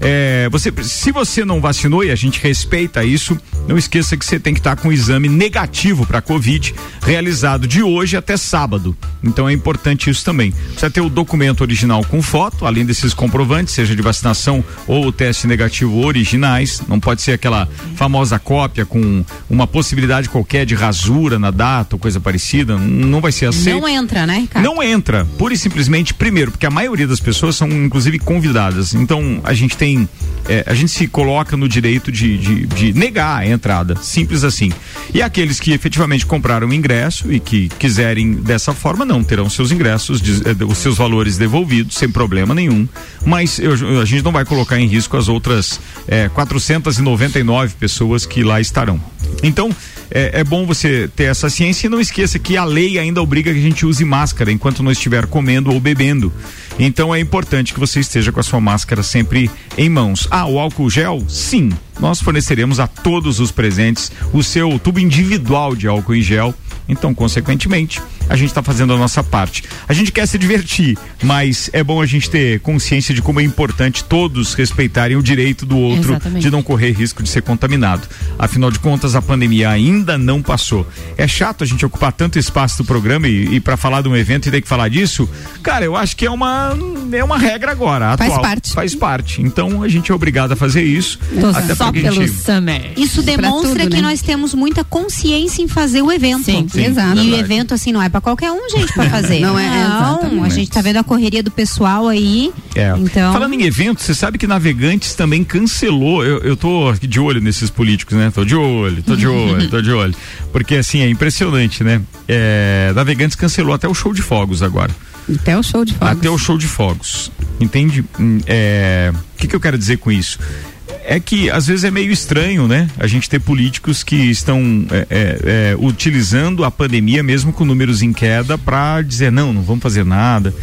É, você, se você não vacinou, e a gente respeita isso, não esqueça que você tem que estar com o exame negativo para Covid, realizado de hoje até sábado. Então é importante isso também. Precisa ter o documento original com foto, além desses comprovantes, seja de vacinação ou o teste negativo originais. Não pode ser aquela famosa cópia com uma possibilidade qualquer de rasura na data ou coisa parecida. Não vai ser aceito. Não entra, né, Ricardo? Não entra, pura e simplesmente, primeiro, porque a maioria das pessoas são, inclusive, convidadas. Então a gente tem Tem, é, a gente se coloca no direito de, de, de negar a entrada, simples assim. E aqueles que efetivamente compraram o ingresso e que quiserem dessa forma, não, terão seus ingressos, de, os seus valores devolvidos, sem problema nenhum, mas eu, a gente não vai colocar em risco as outras é, quatrocentas e noventa e nove pessoas que lá estarão. Então, é, é bom você ter essa ciência e não esqueça que a lei ainda obriga que a gente use máscara enquanto não estiver comendo ou bebendo. Então, é importante que você esteja com a sua máscara sempre em mãos. Ah, o álcool gel? Sim, nós forneceremos a todos os presentes o seu tubo individual de álcool em gel. Então, consequentemente, a gente está fazendo a nossa parte. A gente quer se divertir, mas é bom a gente ter consciência de como é importante todos respeitarem o direito do outro. Exatamente. De não correr risco de ser contaminado. Afinal de contas, a pandemia ainda não passou. É chato a gente ocupar tanto espaço do programa e, e para falar de um evento e ter que falar disso? Cara, eu acho que é uma, é uma regra agora, atual. Faz parte. Faz parte. Então, a gente é obrigado a fazer isso. Tô até só pelo gente... summer. Isso demonstra tudo, que, né, nós temos muita consciência em fazer o evento. Sim. Sim, exato. E o evento, assim, não é pra qualquer um, gente, pra fazer. Não, não é, não, a gente tá vendo a correria do pessoal aí. É. Então... Falando em evento, você sabe que Navegantes também cancelou. Eu, eu tô de olho nesses políticos, né? Tô de olho, tô de olho, tô de olho. Porque, assim, é impressionante, né? É, Navegantes cancelou até o show de fogos agora. Até o show de fogos. Até o show de fogos. Entende? É... O que, que eu quero dizer com isso? É que às vezes é meio estranho, né? A gente ter políticos que estão é, é, é, utilizando a pandemia mesmo com números em queda para dizer não, não vamos fazer nada.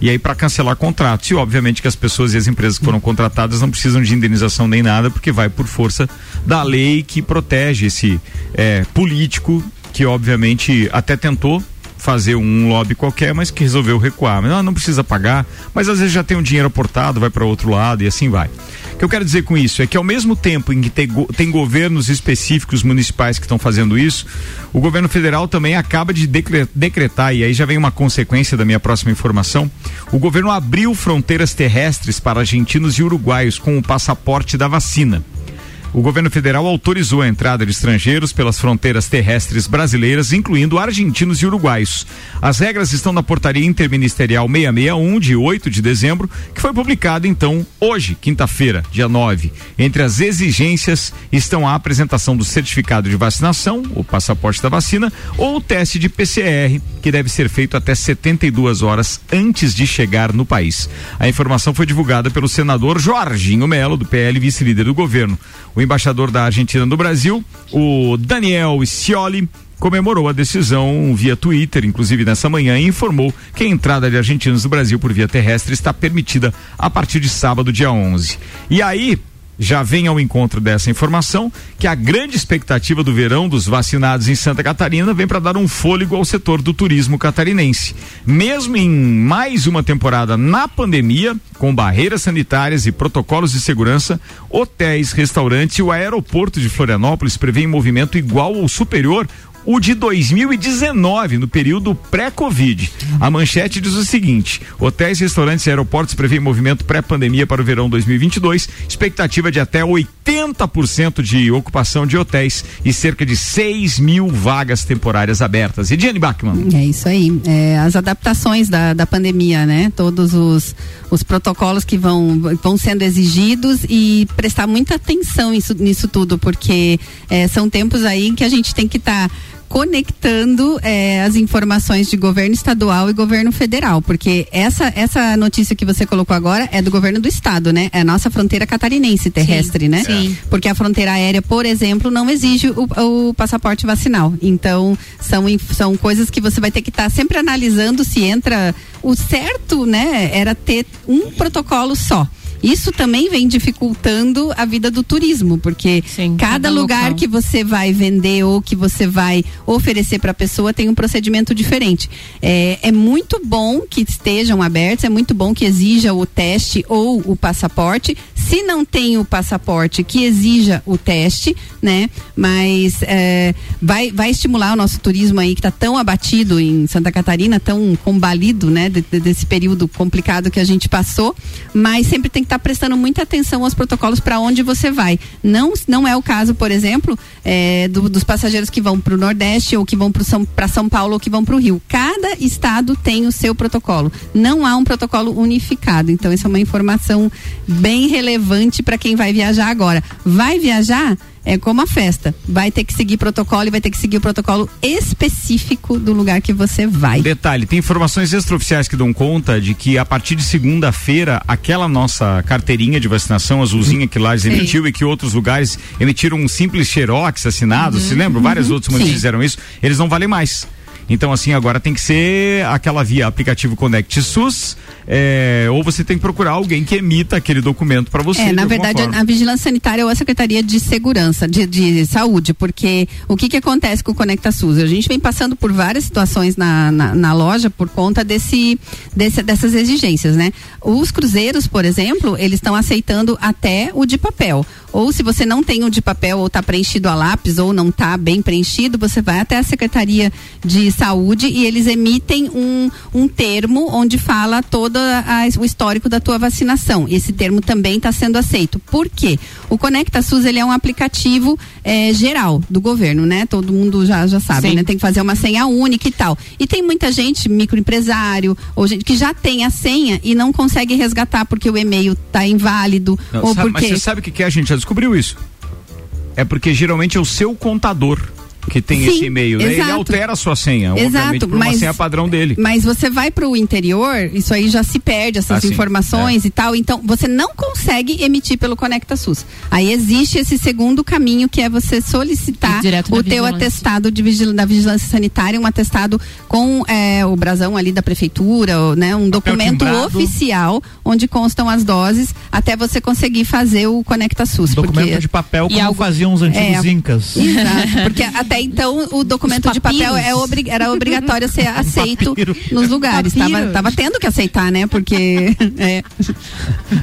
E aí para cancelar contratos. E obviamente que as pessoas e as empresas que foram contratadas não precisam de indenização nem nada, porque vai por força da lei que protege esse é, político que obviamente até tentou fazer um lobby qualquer, mas que resolveu recuar, mas, ah, não precisa pagar, mas às vezes já tem um dinheiro aportado, vai para outro lado e assim vai. O que eu quero dizer com isso é que ao mesmo tempo em que tem, tem governos específicos municipais que estão fazendo isso, o governo federal também acaba de decretar, e aí já vem uma consequência da minha próxima informação, o governo abriu fronteiras terrestres para argentinos e uruguaios com o passaporte da vacina. O governo federal autorizou a entrada de estrangeiros pelas fronteiras terrestres brasileiras, incluindo argentinos e uruguaios. As regras estão na portaria interministerial seiscentos e sessenta e um, de oito de dezembro, que foi publicada, então, hoje, quinta-feira, dia nove. Entre as exigências estão a apresentação do certificado de vacinação, o passaporte da vacina, ou o teste de P C R, que deve ser feito até setenta e duas horas antes de chegar no país. A informação foi divulgada pelo senador Jorginho Melo, do P L, vice-líder do governo. O embaixador da Argentina no Brasil, o Daniel Scioli, comemorou a decisão via Twitter, inclusive nessa manhã, e informou que a entrada de argentinos no Brasil por via terrestre está permitida a partir de sábado, dia onze. E aí, já vem ao encontro dessa informação, que a grande expectativa do verão dos vacinados em Santa Catarina vem para dar um fôlego ao setor do turismo catarinense. Mesmo em mais uma temporada na pandemia, com barreiras sanitárias e protocolos de segurança, hotéis, restaurantes e o aeroporto de Florianópolis prevêem movimento igual ou superior o de dois mil e dezenove, no período pré-Covid. A manchete diz o seguinte: hotéis, restaurantes e aeroportos prevêem movimento pré-pandemia para o verão dois mil e vinte e dois, expectativa de até oitenta por cento de ocupação de hotéis e cerca de seis mil vagas temporárias abertas. Ediane Bachmann. É isso aí, é, as adaptações da, da pandemia, né? Todos os, os protocolos que vão, vão sendo exigidos, e prestar muita atenção nisso, nisso tudo, porque é, são tempos aí que a gente tem que estar tá conectando eh, as informações de governo estadual e governo federal, porque essa, essa notícia que você colocou agora é do governo do estado, né? É a nossa fronteira catarinense terrestre, sim, né? Sim. Porque a fronteira aérea, por exemplo, não exige o, o passaporte vacinal. Então, são, são coisas que você vai ter que estar tá sempre analisando se entra. O certo, né, era ter um protocolo só. Isso também vem dificultando a vida do turismo, porque sim, cada, cada lugar local que você vai vender ou que você vai oferecer para a pessoa tem um procedimento diferente. É, é muito bom que estejam abertos, é muito bom que exija o teste ou o passaporte. Se não tem o passaporte, que exija o teste, né? Mas é, vai, vai estimular o nosso turismo aí, que está tão abatido em Santa Catarina, tão combalido, né? De, de, desse período complicado que a gente passou, mas sempre tem que estar tá prestando muita atenção aos protocolos para onde você vai. Não, não é o caso, por exemplo, é, do, dos passageiros que vão para o Nordeste ou que vão para São, São Paulo ou que vão para o Rio. Cada estado tem o seu protocolo. Não há um protocolo unificado. Então, essa é uma informação bem relevante para quem vai viajar agora. Vai viajar? É como a festa. Vai ter que seguir protocolo e vai ter que seguir o protocolo específico do lugar que você vai. Detalhe, tem informações extraoficiais que dão conta de que a partir de segunda-feira, aquela nossa carteirinha de vacinação azulzinha que Lages emitiu e que outros lugares emitiram um simples xerox assinado, uhum, se lembra? Uhum. Vários outros municípios fizeram isso. Eles não valem mais. Então, assim, agora tem que ser aquela via aplicativo Conect SUS, é, ou você tem que procurar alguém que emita aquele documento para você. É, na verdade, a, a Vigilância Sanitária ou a Secretaria de Segurança, de, de Saúde, porque o que que acontece com o Conecta SUS? A gente vem passando por várias situações na, na, na loja por conta desse, desse, dessas exigências, né? Os cruzeiros, por exemplo, eles estão aceitando até o de papel. Ou se você não tem o de papel, ou está preenchido a lápis, ou não está bem preenchido, você vai até a Secretaria de Saúde e eles emitem um, um termo onde fala todo a, o histórico da tua vacinação. Esse termo também está sendo aceito. Por quê? O Conecta SUS, ele é um aplicativo é, geral do governo, né? Todo mundo já, já sabe, sim, né? Tem que fazer uma senha única e tal. E tem muita gente, microempresário, ou gente que já tem a senha e não consegue resgatar porque o e-mail está inválido. Não, ou sabe, porque... Mas você sabe o que, que é, a gente já descobriu isso? É porque geralmente é o seu contador que tem, sim, esse e-mail, né? Ele altera a sua senha, exato, obviamente, por uma mas, senha padrão dele. Mas você vai para o interior, isso aí já se perde, essas ah, informações, sim, é, e tal, então você não consegue emitir pelo Conecta SUS. Aí existe esse segundo caminho, que é você solicitar o teu atestado de vigil... da vigilância sanitária, um atestado com é, o brasão ali da prefeitura, né? Um documento oficial, onde constam as doses, até você conseguir fazer o Conecta SUS. Um documento porque... de papel, como algo... faziam os antigos é, incas. Exato, porque até então o documento de papel é obri... era obrigatório ser aceito nos lugares. Tava, tava tendo que aceitar, né? Porque... É.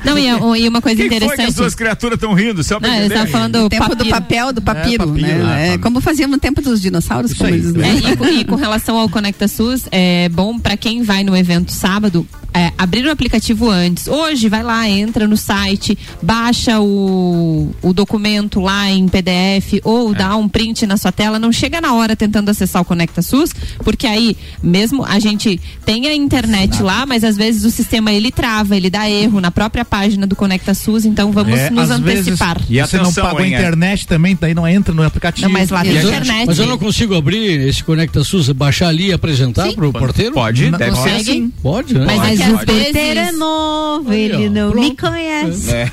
Não, e, e uma coisa que interessante... Foi que as duas criaturas estão rindo, só pra entender. Não, falando o tempo papiro. do papel, do papiro, é, papiro, né? É, é, como fazia no tempo dos dinossauros. Como eles, né? É, e, com, e com relação ao Conecta SUS, é bom pra quem vai no evento sábado, é, abrir o aplicativo antes. Hoje, vai lá, entra no site, baixa o, o documento lá em P D F ou é. dá um print na sua tela. Não chega na hora tentando acessar o Conecta SUS, porque aí, mesmo a gente tem a internet lá, mas às vezes o sistema, ele trava, ele dá erro na própria página do Conecta SUS, então vamos é, nos antecipar. Vezes, e você atenção, não pagou a internet é. também, daí não entra no aplicativo. Não, mas lá tem e internet. Mas eu não consigo abrir esse Conecta SUS, baixar ali e apresentar, sim, pro porteiro? Pode, não, deve consegue. ser sim. Pode, né? Mas pode. É que o porteiro é novo, ele não Pronto. me conhece. É.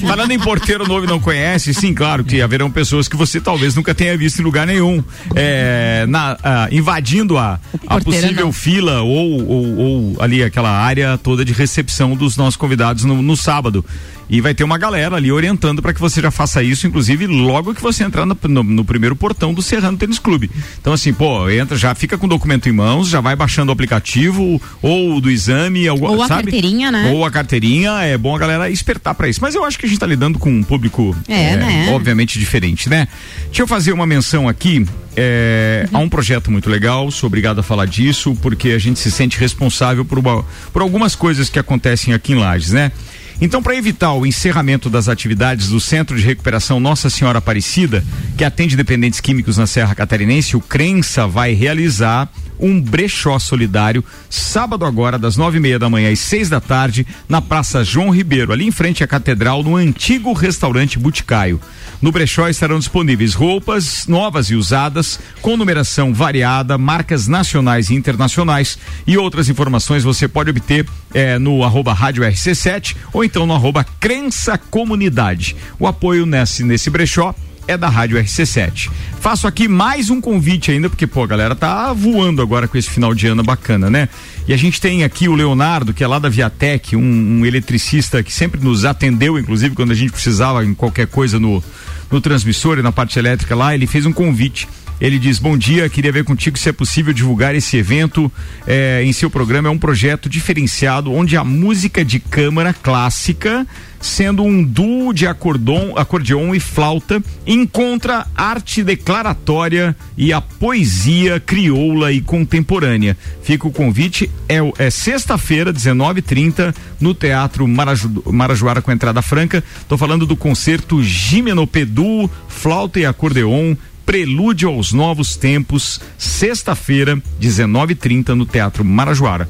Falando em porteiro novo e não conhece, sim, claro que haverão pessoas que você talvez nunca tenha visto em lugar nenhum, é, na, a, invadindo a, a possível não. fila ou, ou, ou ali aquela área toda de recepção dos nossos convidados no, no sábado. E vai ter uma galera ali orientando para que você já faça isso, inclusive logo que você entrar no, no, no primeiro portão do Serrano Tênis Clube. Então assim, pô, entra, já fica com o documento em mãos, já vai baixando o aplicativo ou do exame, ou, ou sabe? a carteirinha, né? Ou a carteirinha, é bom a galera espertar para isso. Mas eu acho que a gente tá lidando com um público é, é, né? obviamente diferente, né? Deixa eu fazer uma menção aqui. É, uhum. Há um projeto muito legal, sou obrigado a falar disso, porque a gente se sente responsável por, uma, por algumas coisas que acontecem aqui em Lages, né? Então, para evitar o encerramento das atividades do Centro de Recuperação Nossa Senhora Aparecida, que atende dependentes químicos na Serra Catarinense, o Crença vai realizar um brechó solidário sábado agora, das nove e meia da manhã às seis da tarde, na Praça João Ribeiro, ali em frente à Catedral, no antigo restaurante Boticaio. No brechó estarão disponíveis roupas novas e usadas, com numeração variada, marcas nacionais e internacionais, e outras informações você pode obter é, no arroba Rádio R C sete ou então no arroba Crença Comunidade. O apoio nesse, nesse brechó é da Rádio R C sete. Faço aqui mais um convite ainda, porque, pô, a galera tá voando agora com esse final de ano bacana, né? E a gente tem aqui o Leonardo, que é lá da Viatec, um, um eletricista que sempre nos atendeu, inclusive, quando a gente precisava em qualquer coisa no, no transmissor e na parte elétrica lá. Ele fez um convite. Ele diz: bom dia, queria ver contigo se é possível divulgar esse evento eh, em seu programa. É um projeto diferenciado onde a música de câmara clássica, sendo um duo de acordon, acordeon e flauta, encontra arte declaratória e a poesia crioula e contemporânea. Fica o convite, é, é sexta-feira, dezenove e trinta, no Teatro Maraju, Marajoara, com entrada franca. Tô falando do concerto Gimenopedu, flauta e acordeon, Prelúdio aos Novos Tempos, sexta-feira, dezenove e trinta, no Teatro Marajoara.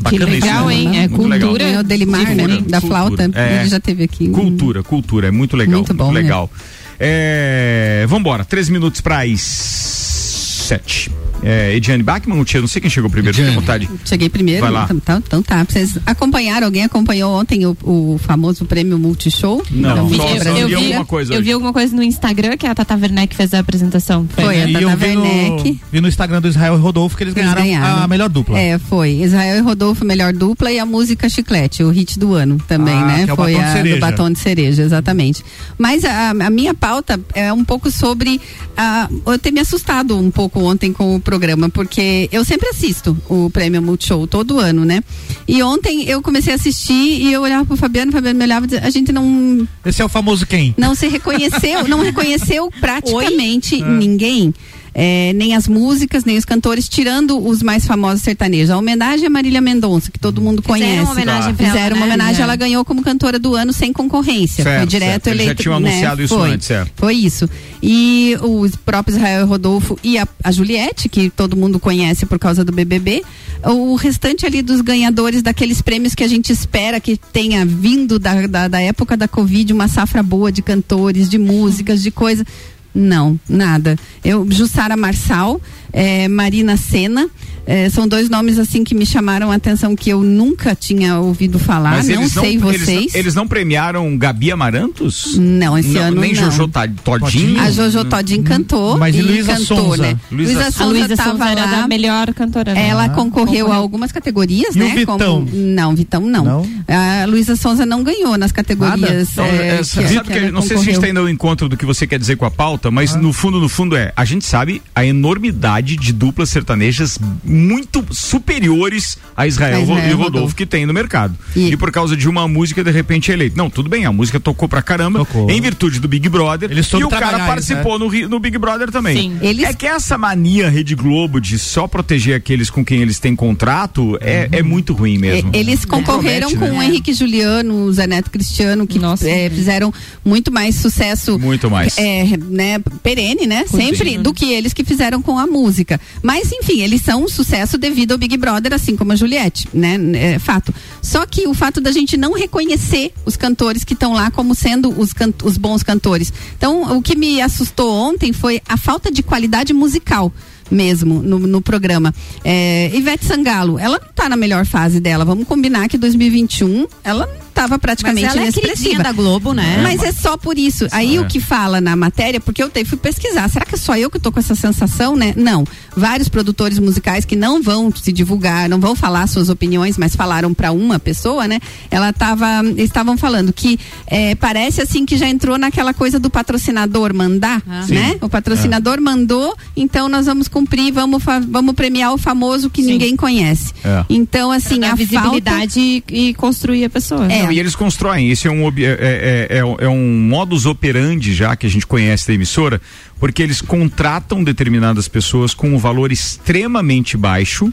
Bacana, que legal, isso, hein? Né? É muito cultura, legal. É o Delimar, cultura, né? Da flauta, é, ele já teve aqui. Cultura, cultura, é muito legal. Muito bom, muito legal. É. É, vambora, três minutos para as sete. É, Ediane Bachmann, não, não sei quem chegou primeiro, tem vontade. Cheguei primeiro. Vai lá. Então, então tá, vocês acompanharam, alguém acompanhou ontem o, o famoso prêmio Multishow? Não, não. Só, eu, eu, vi, alguma coisa eu vi alguma coisa no Instagram, que a Tatá Werneck fez a apresentação. Foi, foi a Tatá Werneck. Vi, vi no Instagram do Israel e Rodolffo que eles ganharam, eles ganharam a melhor dupla. É, foi. Israel e Rodolffo, melhor dupla, e a música Chiclete, o hit do ano também, ah, né? Que é o foi batom a, de do batom de cereja, exatamente. Mas a, a minha pauta é um pouco sobre a, eu ter me assustado um pouco ontem com o programa, porque eu sempre assisto o Prêmio Multishow todo ano, né? E ontem eu comecei a assistir e eu olhava pro Fabiano, o Fabiano me olhava e dizia, a gente não... Esse é o famoso quem? Não se reconheceu, não reconheceu praticamente Oi? ninguém. É, nem as músicas, nem os cantores, tirando os mais famosos sertanejos. A homenagem a Marília Mendonça, que todo mundo conhece. Fizeram uma homenagem, tá. Fizeram ela, uma homenagem, né? Ela ganhou como cantora do ano sem concorrência. Certo, foi direto eleito. Já tinham, né, anunciado isso foi, antes, é. Foi isso. E os próprios Israel e Rodolffo e a, a Juliette, que todo mundo conhece por causa do B B B. O restante ali dos ganhadores daqueles prêmios que a gente espera que tenha vindo da, da, da época da Covid, uma safra boa de cantores, de músicas, de coisa. Não, nada. Eu, Jussara Marçal, é, Marina Sena, é, são dois nomes assim que me chamaram a atenção, que eu nunca tinha ouvido falar. Mas não sei não, vocês. Eles não, eles não premiaram Gabi Amarantos? Não, esse não, ano nem não. Nem Jojo Todynho? A Jojo Todynho cantou. Mas e Luísa Sonza. Né? Luísa Sonza estava lá. A melhor cantora. Ela ah, concorreu concorreu a algumas categorias, e né? O Vitão? Como... Não, Vitão não. não? A Luísa Sonza não ganhou nas categorias. Então, é, que, sabe que, que, que não concorreu. Sei se a gente está indo ao encontro do que você quer dizer com a pauta, mas ah. no fundo, no fundo é, a gente sabe a enormidade de duplas sertanejas muito superiores a Israel e Rodolffo que tem no mercado. E... e por causa de uma música, de repente, é eleito. Não, tudo bem, a música tocou pra caramba, tocou. Em virtude do Big Brother. Eles e o cara participou no, no Big Brother também. Sim. Eles... É que essa mania Rede Globo de só proteger aqueles com quem eles têm contrato é, uhum. é muito ruim mesmo. É, eles concorreram é. com né? o Henrique Juliano, o Zé Neto Cristiano, que Nossa, é, fizeram muito mais sucesso. Muito mais. É, né? Perene, né? Cozinha. Sempre do que eles que fizeram com a música. Mas, enfim, eles são um sucesso devido ao Big Brother, assim como a Juliette, né? É fato. Só que o fato da gente não reconhecer os cantores que estão lá como sendo os, can- os bons cantores. Então, o que me assustou ontem foi a falta de qualidade musical mesmo no, no programa. É, Ivete Sangalo, ela não tá na melhor fase dela. Vamos combinar que dois mil e vinte e um ela tava praticamente mas ela inexpressiva. É da Globo, né? É, mas, mas é só por isso. Isso aí é. O que fala na matéria, porque eu te, fui pesquisar, será que é só eu que tô com essa sensação, né? Não. Vários produtores musicais que não vão se divulgar, não vão falar suas opiniões, mas falaram para uma pessoa, né? Ela tava, estavam falando que é, parece assim que já entrou naquela coisa do patrocinador mandar, ah. né? Sim. O patrocinador é. mandou, então nós vamos cumprir, vamos, fa- vamos premiar o famoso que Sim. ninguém conhece. É. Então, assim, dar a visibilidade falta... e, e construir a pessoa. É. Não, e eles constroem, isso é um, ob... é, é, é, é um modus operandi já que a gente conhece da emissora, porque eles contratam determinadas pessoas com um valor extremamente baixo,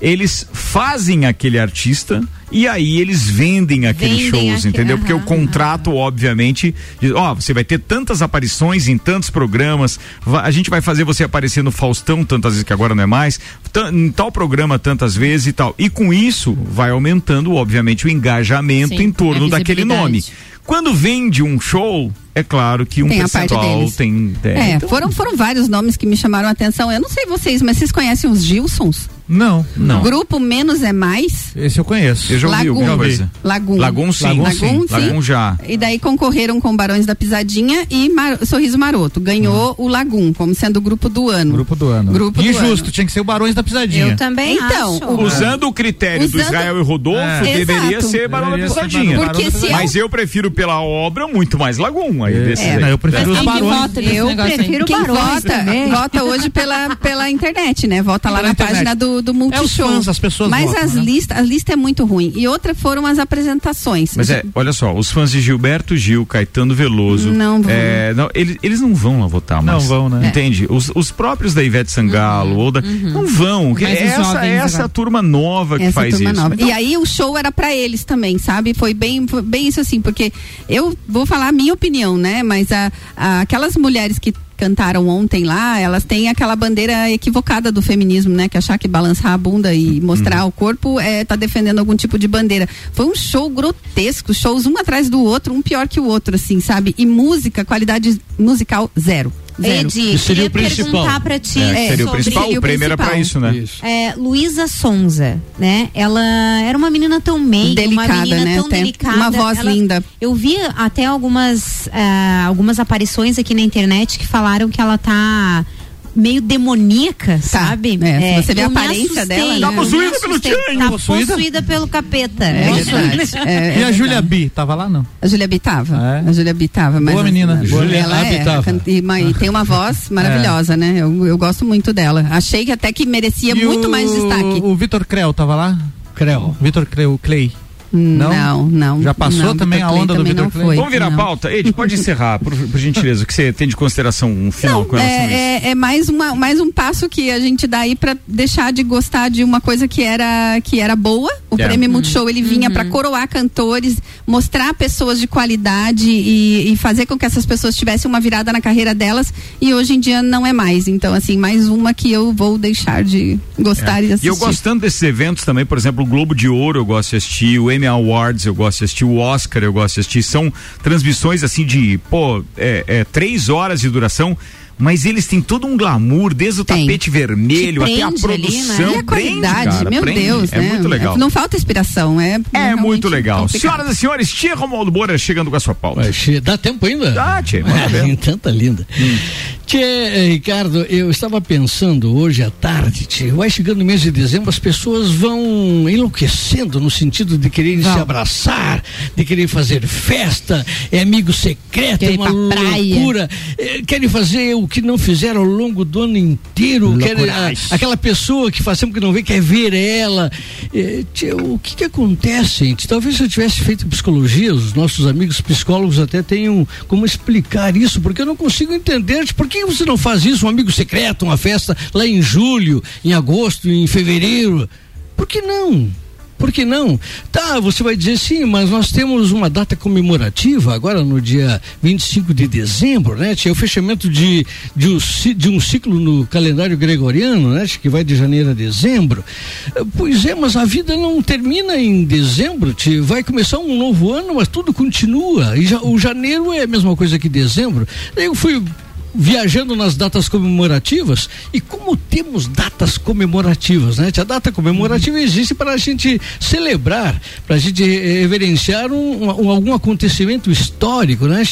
eles fazem aquele artista e aí eles vendem aqueles vendem shows, aqui, entendeu? Aham, porque o contrato, aham. obviamente, diz, ó, você vai ter tantas aparições em tantos programas, a gente vai fazer você aparecer no Faustão tantas vezes, que agora não é mais, t- em tal programa tantas vezes e tal. E com isso, vai aumentando, obviamente, o engajamento Sim, em torno daquele nome. Quando vende um show, é claro que um tem percentual tem... É, é então... foram, foram vários nomes que me chamaram a atenção. Eu não sei vocês, mas vocês conhecem os Gilsons? Não, não. Grupo Menos é Mais? Esse eu conheço. Eu já ouvi alguma coisa. Lagum. Lagum sim. Lagum, sim. Lagum, sim. Lagum já. E daí concorreram com Barões da Pisadinha e Mar... Sorriso Maroto. Ganhou ah. o Lagum, como sendo o grupo do ano. Grupo do ano. Grupo e do justo, ano. Tinha que ser o Barões da Pisadinha. Eu também então, acho. O... Usando o critério Usando... do Israel e Rodolffo, é. deveria Exato. ser Barão da Pisadinha. Porque se Mas eu... eu prefiro pela obra muito mais Lagum. Aí é. Desses é. Não, eu prefiro os Barões. Eu prefiro Quem vota, vota hoje pela, pela internet, né? Vota lá na página do do Multishow. É fãs, as pessoas Mas votam, as né? listas, a lista é muito ruim. E outra foram as apresentações. Mas é, olha só, os fãs de Gilberto Gil, Caetano Veloso, não vão. É, não, eles, eles não vão lá votar mais. Não vão, né? Entende? É. Os, os próprios da Ivete Sangalo, uhum. ou da, uhum. não vão. Mas essa jovens, essa né? turma nova que essa faz isso. Nova. Então... E aí o show era pra eles também, sabe? Foi bem, foi bem isso assim, porque eu vou falar a minha opinião, né? Mas a, a, aquelas mulheres que cantaram ontem lá, elas têm aquela bandeira equivocada do feminismo, né? Que achar que balançar a bunda e mostrar hum. o corpo é, tá defendendo algum tipo de bandeira. Foi um show grotesco, shows um atrás do outro, um pior que o outro, assim, sabe? E música, qualidade musical, zero. Zero. Edi, eu queria perguntar pra ti é, é, seria o principal, o prêmio principal. Era pra isso, né? Isso. É, Luísa Sonza, né? Ela era uma menina tão meio, delicada, uma menina né? tão Até delicada. Uma voz ela, linda. Eu vi até algumas, uh, algumas aparições aqui na internet que falaram que ela tá meio demoníaca, tá. sabe? É, é, você vê a aparência dela. Né? Tá possuída pelo tchan. Tá possuída? possuída pelo capeta. É, é, é, é, e a é Júlia B, tava lá não? A Júlia B tava. É. A Júlia B tava. Boa mas menina. Boa ela é, tava. E, e tem uma voz maravilhosa, é. né? Eu, eu gosto muito dela. Achei que até que merecia e muito o, mais destaque. O Vitor Creu tava lá? Creu. Vitor Creu, Clay. Não? não, não. Já passou não, também a onda do Vitor Clay? Vamos virar a pauta? Edi, pode encerrar, por, por gentileza, o que você tem de consideração um final não, com relação é, a isso? É, é mais, uma, mais um passo que a gente dá aí pra deixar de gostar de uma coisa que era, que era boa. O yeah. Prêmio uhum. Multishow, ele vinha uhum. pra coroar cantores, mostrar pessoas de qualidade e, e fazer com que essas pessoas tivessem uma virada na carreira delas, e hoje em dia não é mais. Então, assim, mais uma que eu vou deixar de gostar yeah. e assistir. E eu gostando desses eventos também, por exemplo, o Globo de Ouro eu gosto de assistir, o Emmy Awards, eu gosto de assistir o Oscar, eu gosto de assistir, são transmissões assim de, pô, é, é, três horas de duração, mas eles têm todo um glamour, desde o Tem. tapete vermelho até a produção. Ali, né? E a qualidade, prende, cara, meu prende. Deus, é, né? Muito legal. Não falta inspiração, é É muito legal. Complicado. Senhoras e senhores, tia Romualdo Borer chegando com a sua pauta. Mas, dá tempo ainda? Dá, tia. Ah, tanta linda. Hum. Tia, Ricardo, eu estava pensando hoje à tarde, tia, vai chegando no mês de dezembro, as pessoas vão enlouquecendo no sentido de querer não. se abraçar, de querer fazer festa, é amigo secreto, é uma loucura, praia. Querem fazer o que não fizeram ao longo do ano inteiro, quer, a, aquela pessoa que faz tempo que não vê, quer ver ela. É, tia, o que que acontece, gente? Talvez se eu tivesse feito psicologia, os nossos amigos psicólogos até tenham como explicar isso, porque eu não consigo entender, tia, por que você não faz isso, um amigo secreto, uma festa lá em julho, em agosto, em fevereiro? Por que não? Por que não? Tá, você vai dizer sim, mas nós temos uma data comemorativa agora no dia vinte e cinco de dezembro, né? É o fechamento de, de, de um ciclo no calendário gregoriano, né? Que vai de janeiro a dezembro. Pois é, mas a vida não termina em dezembro, tia. Vai começar um novo ano, mas tudo continua. E já, o janeiro é a mesma coisa que dezembro. Eu fui viajando nas datas comemorativas, e como temos datas comemorativas, né? A data comemorativa existe para a gente celebrar, para a gente reverenciar um, um, algum acontecimento histórico, né?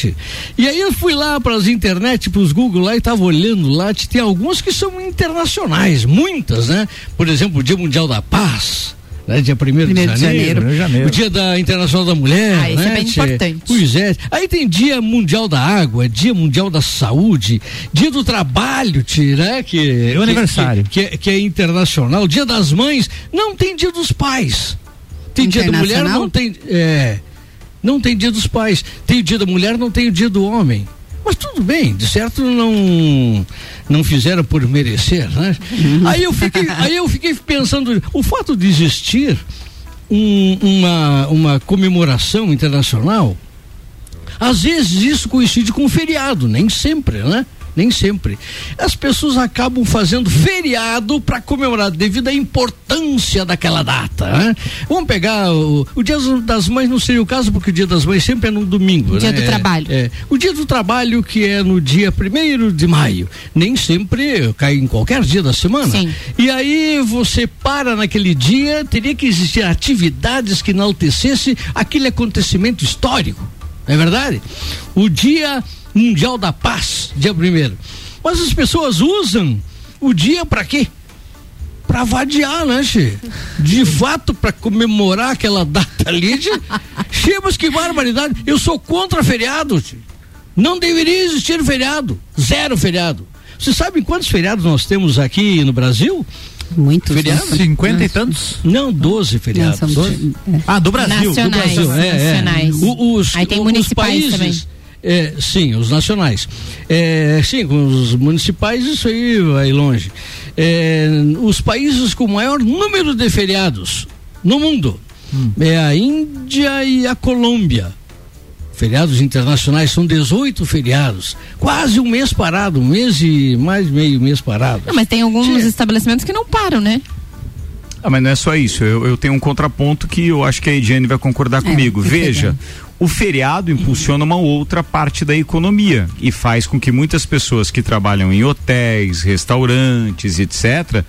E aí eu fui lá para as internet, para os Google lá, e estava olhando lá, tem alguns que são internacionais, muitas, né? Por exemplo, o Dia Mundial da Paz, né? Dia primeiro de janeiro. primeiro de janeiro. O Dia da Internacional da Mulher. Ah, isso, né, é bem tchê? importante. Pois é. Aí tem Dia Mundial da Água, Dia Mundial da Saúde, Dia do Trabalho, tchê, né? Que é o aniversário. Que, que, que é internacional. Dia das Mães. Não tem Dia dos Pais. Tem Dia da Mulher, não tem. É, não tem Dia dos Pais. Tem o Dia da Mulher, não tem o Dia do Homem. Mas tudo bem, de certo não não fizeram por merecer, né? Aí eu fiquei, aí eu fiquei pensando, o fato de existir um, uma, uma comemoração internacional, às vezes isso coincide com um feriado, nem sempre, né? Nem sempre. As pessoas acabam fazendo feriado para comemorar devido à importância daquela data, né? Vamos pegar o, o Dia das Mães, não seria o caso, porque o Dia das Mães sempre é no domingo. O Dia, né, do é, Trabalho. É, o Dia do Trabalho, que é no dia primeiro de maio, nem sempre cai em qualquer dia da semana. Sim. E aí você para naquele dia, teria que existir atividades que enaltecesse aquele acontecimento histórico. Não é verdade? O Dia Mundial da Paz, dia primeiro. Mas as pessoas usam o dia para quê? Para vadiar, né, che? De fato, para comemorar aquela data ali, che? Che, mas que barbaridade. Eu sou contra feriado, che. Não deveria existir feriado. Zero feriado. Você sabe quantos feriados nós temos aqui no Brasil? Muitos feriados? cinquenta e tantos? Não, doze feriados. Não, doze. É. Ah, do Brasil. Nacionais, do Brasil. É, nacionais. É. O, os, Aí tem os municipais países, também. É, sim, os nacionais. É, sim, com os municipais isso aí vai longe. É, os países com maior número de feriados no mundo hum. é a Índia e a Colômbia. Feriados internacionais, são dezoito feriados, quase um mês parado, um mês e mais meio mês parado. Não, mas tem alguns Sim. estabelecimentos que não param, né? Ah, mas não é só isso, eu, eu tenho um contraponto que eu acho que a Ediane vai concordar é, comigo. Veja, o feriado impulsiona uma outra parte da economia e faz com que muitas pessoas que trabalham em hotéis, restaurantes, etcétera,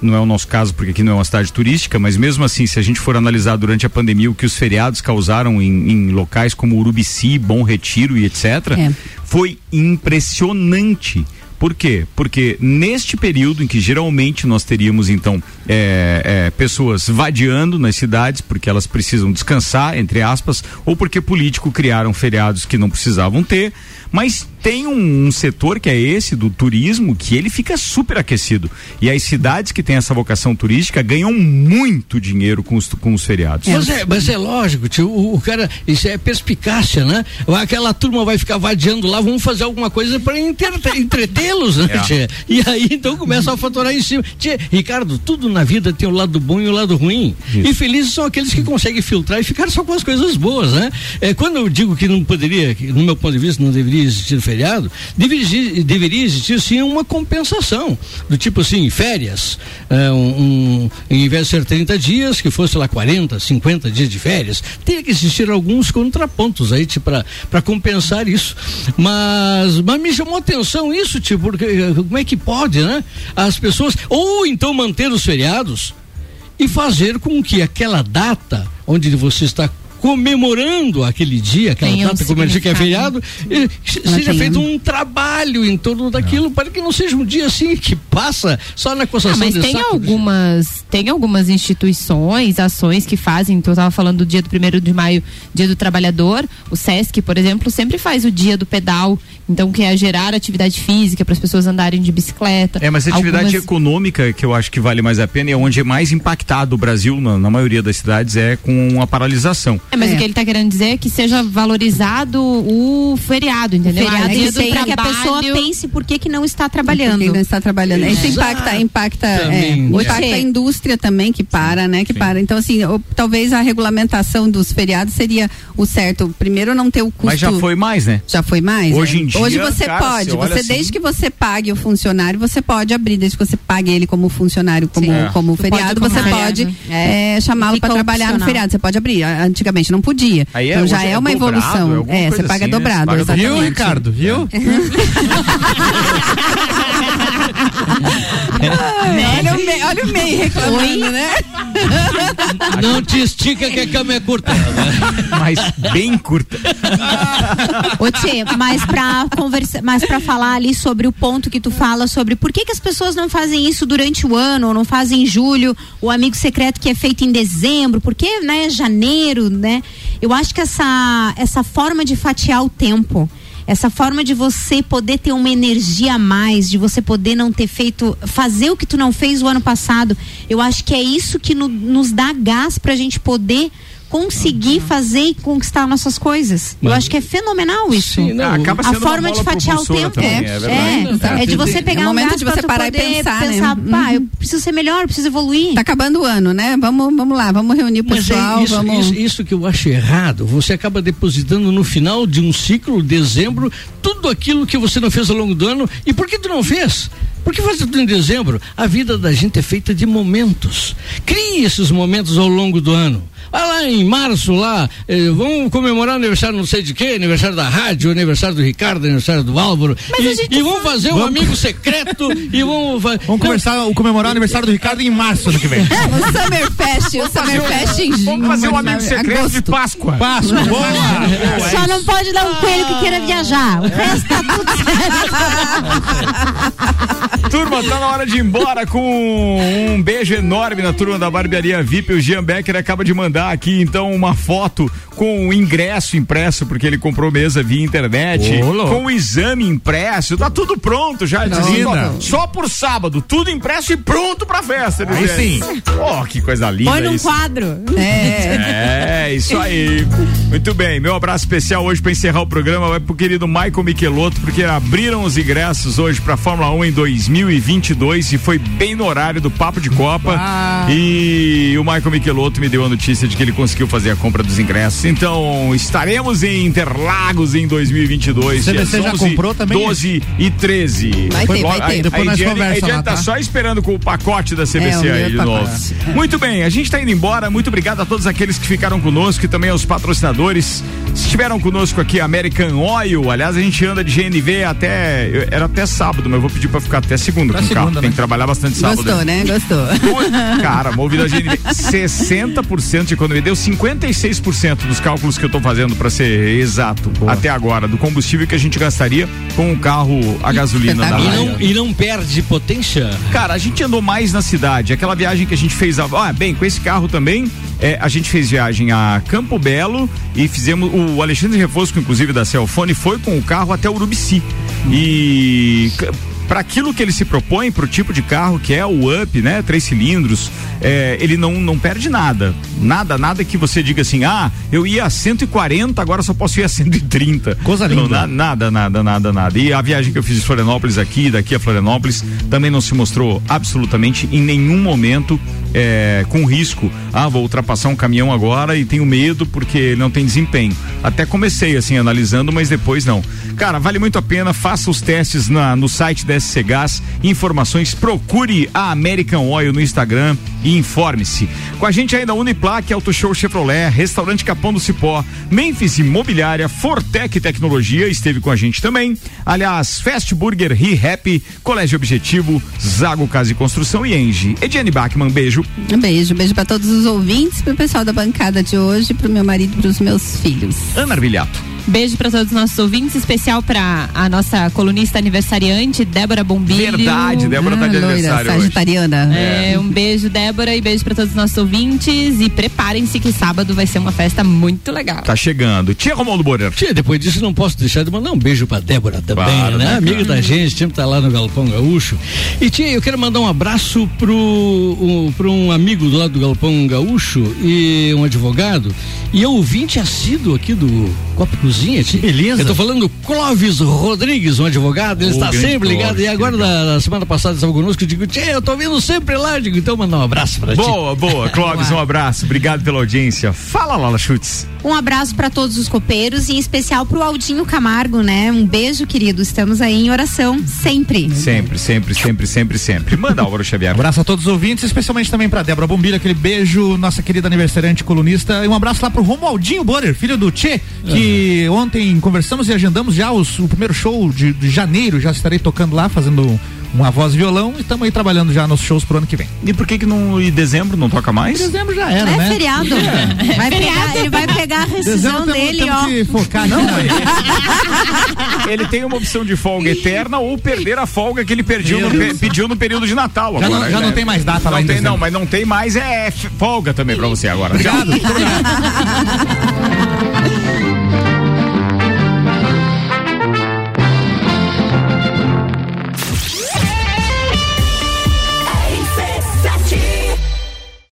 não é o nosso caso porque aqui não é uma cidade turística, mas mesmo assim, se a gente for analisar durante a pandemia o que os feriados causaram em, em locais como Urubici, Bom Retiro e etcétera, é. foi impressionante. Por quê? Porque neste período em que geralmente nós teríamos então é, é, pessoas vadiando nas cidades porque elas precisam descansar, entre aspas, ou porque político criaram feriados que não precisavam ter, mas tem um, um setor que é esse do turismo que ele fica super aquecido e as cidades que têm essa vocação turística ganham muito dinheiro com os, com os feriados. Mas é, mas é lógico, tio, o, o cara, isso é perspicácia, né? Aquela turma vai ficar vadiando lá, vamos fazer alguma coisa para entretê-los, né, é. E aí então começa a faturar em cima. Tchê, Ricardo, tudo na vida tem o lado bom e o lado ruim. Isso. E felizes são aqueles que conseguem filtrar e ficar só com as coisas boas, né? É, quando eu digo que não poderia, que, no meu ponto de vista, não deveria existir feriado, feriado, deveria, deveria existir sim uma compensação, do tipo assim, férias, é, um, um, em vez de ser trinta dias, que fosse lá quarenta, cinquenta dias de férias, teria que existir alguns contrapontos aí, tipo, para compensar isso. Mas, mas me chamou atenção isso, tipo, porque como é que pode, né? As pessoas, ou então manter os feriados e fazer com que aquela data onde você está comemorando aquele dia, aquela tem data um comemorativa que é feriado, e, seja feito um trabalho em torno daquilo, não. para que não seja um dia assim que passa só na concessão. Ah, mas de tem saco, algumas, tem algumas instituições, ações que fazem. Então eu estava falando do dia do primeiro de maio, dia do trabalhador, o Sesc, por exemplo, sempre faz o dia do pedal, então que é gerar atividade física para as pessoas andarem de bicicleta. É, mas a atividade algumas... econômica que eu acho que vale mais a pena e é onde é mais impactado o Brasil, na, na maioria das cidades, é com a paralisação. É, mas é. o que ele está querendo dizer é que seja valorizado o feriado, entendeu? O feriado é do trabalho, que a pessoa pense por que que não está trabalhando. Por que não está trabalhando. É. Isso impacta, impacta, é, impacta é. a indústria também, que para, né? Que Sim. para. Então, assim, ou, talvez a regulamentação dos feriados seria o certo. Primeiro, não ter o custo. Mas já foi mais, né? Já foi mais. Hoje né? em dia, hoje você cara, pode. Você, você assim... desde que você pague o funcionário, você pode abrir. Desde que você pague ele como funcionário, como, é. como feriado, pode você pode é. é, chamá-lo para trabalhar opcional. no feriado. Você pode abrir. Antigamente não podia. Aí então é, já é uma é dobrado, evolução. É, você paga assim, dobrado. Né? Paga viu, Ricardo? Viu? Ai, olha o meio, olha o meio reclamando, né? Não te estica que a cama é curta. Mas bem curta. Ô Tchê, mas pra conversa, mas pra falar ali sobre o ponto que tu fala sobre por que que as pessoas não fazem isso durante o ano, ou não fazem em julho, o amigo secreto que é feito em dezembro, porque, né, janeiro, né? Eu acho que essa, essa forma de fatiar o tempo, essa forma de você poder ter uma energia a mais, de você poder não ter feito, fazer o que tu não fez o ano passado, eu acho que é isso que no, nos dá gás pra gente poder conseguir fazer e conquistar nossas coisas. Mas eu acho que é fenomenal isso. Sim, não, acaba sendo a forma de fatiar o tempo também, é, é, é, é de você pegar é um momento de você parar e pensar, pensar né? Pá, eu preciso ser melhor, eu preciso evoluir. Tá acabando o ano, né? Vamos, vamos lá, vamos reunir o pessoal. É isso, vamos... isso, isso que eu acho errado. Você acaba depositando no final de um ciclo, dezembro, tudo aquilo que você não fez ao longo do ano. E por que tu não fez? Porque fazer tudo em dezembro, a vida da gente é feita de momentos. Crie esses momentos ao longo do ano. Ah, lá em março, lá, eh, vamos comemorar aniversário não sei de quê, aniversário da rádio, aniversário do Ricardo, aniversário do Álvaro. Mas e, e vamos fazer vamos... um amigo secreto e vamos... Vamos não. conversar, comemorar o aniversário do Ricardo em março ano que vem. O Summerfest, o Summerfest em junho. Vamos fazer um amigo secreto agosto. de Páscoa. Páscoa, boa! É, só é não pode dar um coelho que queira viajar. O resto tá tudo certo. Turma, tá na hora de ir embora com um beijo enorme na turma da barbearia V I P. O Jean Becker acaba de mandar aqui, então, uma foto com o ingresso impresso, porque ele comprou mesa via internet, Olô. com o exame impresso, tá tudo pronto já. Não, não, não. Só por sábado, tudo impresso e pronto pra festa. Aí sim. Oh, que coisa linda. Põe num quadro. É. é, isso aí. Muito bem, meu abraço especial hoje pra encerrar o programa vai pro querido Michael Michelotto, porque abriram os ingressos hoje pra Fórmula um em dois mil e vinte e dois e foi bem no horário do Papo de Copa. Uau. E o Michael Michelotto me deu a notícia de que ele conseguiu fazer a compra dos ingressos. Então estaremos em Interlagos em dois mil e vinte e dois. Você já comprou também? doze e treze. Vai ter, vai ter. Depois nós conversamos. A Ediane tá só esperando com o pacote da C B C aí de novo. Muito bem, a gente tá indo embora. Muito obrigado a todos aqueles que ficaram conosco e também aos patrocinadores. Estiveram conosco aqui American Oil. Aliás, a gente anda de G N V até, era até sábado, mas eu vou pedir pra ficar até segunda pra com segunda, o carro, né? Tem que trabalhar bastante sábado. Gostou, né? Gostou. Cara, movida a G N V, sessenta por cento de economia, deu cinquenta e seis por cento dos cálculos que eu tô fazendo pra ser exato. Boa. Até agora, do combustível que a gente gastaria com o carro a gasolina. Da e, não, e não perde potência? Cara, a gente andou mais na cidade, aquela viagem que a gente fez, ah, bem, com esse carro também, é, a gente fez viagem a Campo Belo e fizemos, o Alexandre Refosco, inclusive da Celfone, foi com o carro até Urubici. Hum. E... para aquilo que ele se propõe, para o tipo de carro que é o Up, né? Três cilindros, é, ele não, não perde nada. Nada, nada que você diga assim, ah, eu ia a cento e quarenta, agora só posso ir a cento e trinta. Coisa linda. Não, na, nada, nada, nada, nada. E a viagem que eu fiz de Florianópolis aqui, daqui a Florianópolis, também não se mostrou absolutamente em nenhum momento é, com risco. Ah, vou ultrapassar um caminhão agora e tenho medo porque ele não tem desempenho. Até comecei assim, analisando, mas depois não. Cara, vale muito a pena, faça os testes na, no site da S C Gás, informações, procure a American Oil no Instagram e informe-se. Com a gente ainda Uniplac, Auto Show Chevrolet, Restaurante Capão do Cipó, Memphis Imobiliária, Fortec Tecnologia esteve com a gente também, aliás, Fast Burger, ReHap, Colégio Objetivo, Zago Casa e Construção e Engie. Ediane Bachmann, beijo. Beijo, beijo pra todos os ouvintes, pro pessoal da bancada de hoje, pro meu marido e pros meus filhos. Ana Armiliato. Beijo para todos os nossos ouvintes, especial para a nossa colunista aniversariante, Débora Bombilho. Verdade, Débora ah, tá de loira, aniversário sagitariana. Hoje. É, é. Um beijo, Débora, e beijo para todos os nossos ouvintes e preparem-se que sábado vai ser uma festa muito legal. Tá chegando. Tia Romualdo Borer. Tia, depois disso não posso deixar de mandar um beijo para Débora também, claro, né? né? Amiga hum. da gente, sempre tá lá no Galpão Gaúcho. E tia, eu quero mandar um abraço pro um, pro um amigo do lado do Galpão Gaúcho e um advogado e eu ouvinte assíduo aqui do Copa Cruz. Beleza. Eu tô falando Clóvis Rodrigues, um advogado, ele oh, está sempre ligado. Clóvis, e agora, na, na semana passada, estava conosco, eu digo, tchê, eu tô vindo sempre lá, eu digo, então mandar um abraço pra boa, ti. Boa, boa, Clóvis, um abraço, obrigado pela audiência. Fala, Lala Schultz. Um abraço pra todos os copeiros, e em especial pro Aldinho Camargo, né? Um beijo, querido, estamos aí em oração, sempre. Sempre, sempre, sempre, sempre, sempre. Manda, Álvaro Xavier. Um abraço a todos os ouvintes, especialmente também pra Débora Bombilho, aquele beijo, nossa querida aniversariante colunista, e um abraço lá pro Romualdinho Borer, filho do Tchê, que uhum. ontem conversamos e agendamos já os, o primeiro show de, de janeiro, já estarei tocando lá, fazendo uma voz e violão, e estamos aí trabalhando já nos shows pro ano que vem. E por que que não, em dezembro não toca mais? Em dezembro já era, é né? Feriado. É. Vai feriado. Pegar, ele vai pegar a rescisão dele, temos ó. Que focar, não, é. Ele tem uma opção de folga eterna ou perder a folga que ele perdeu no, pe, pediu no período de Natal. Já, agora, não, já né? não tem mais data não lá em tem, dezembro. Não, mas não tem mais, é folga também pra você agora. Obrigado.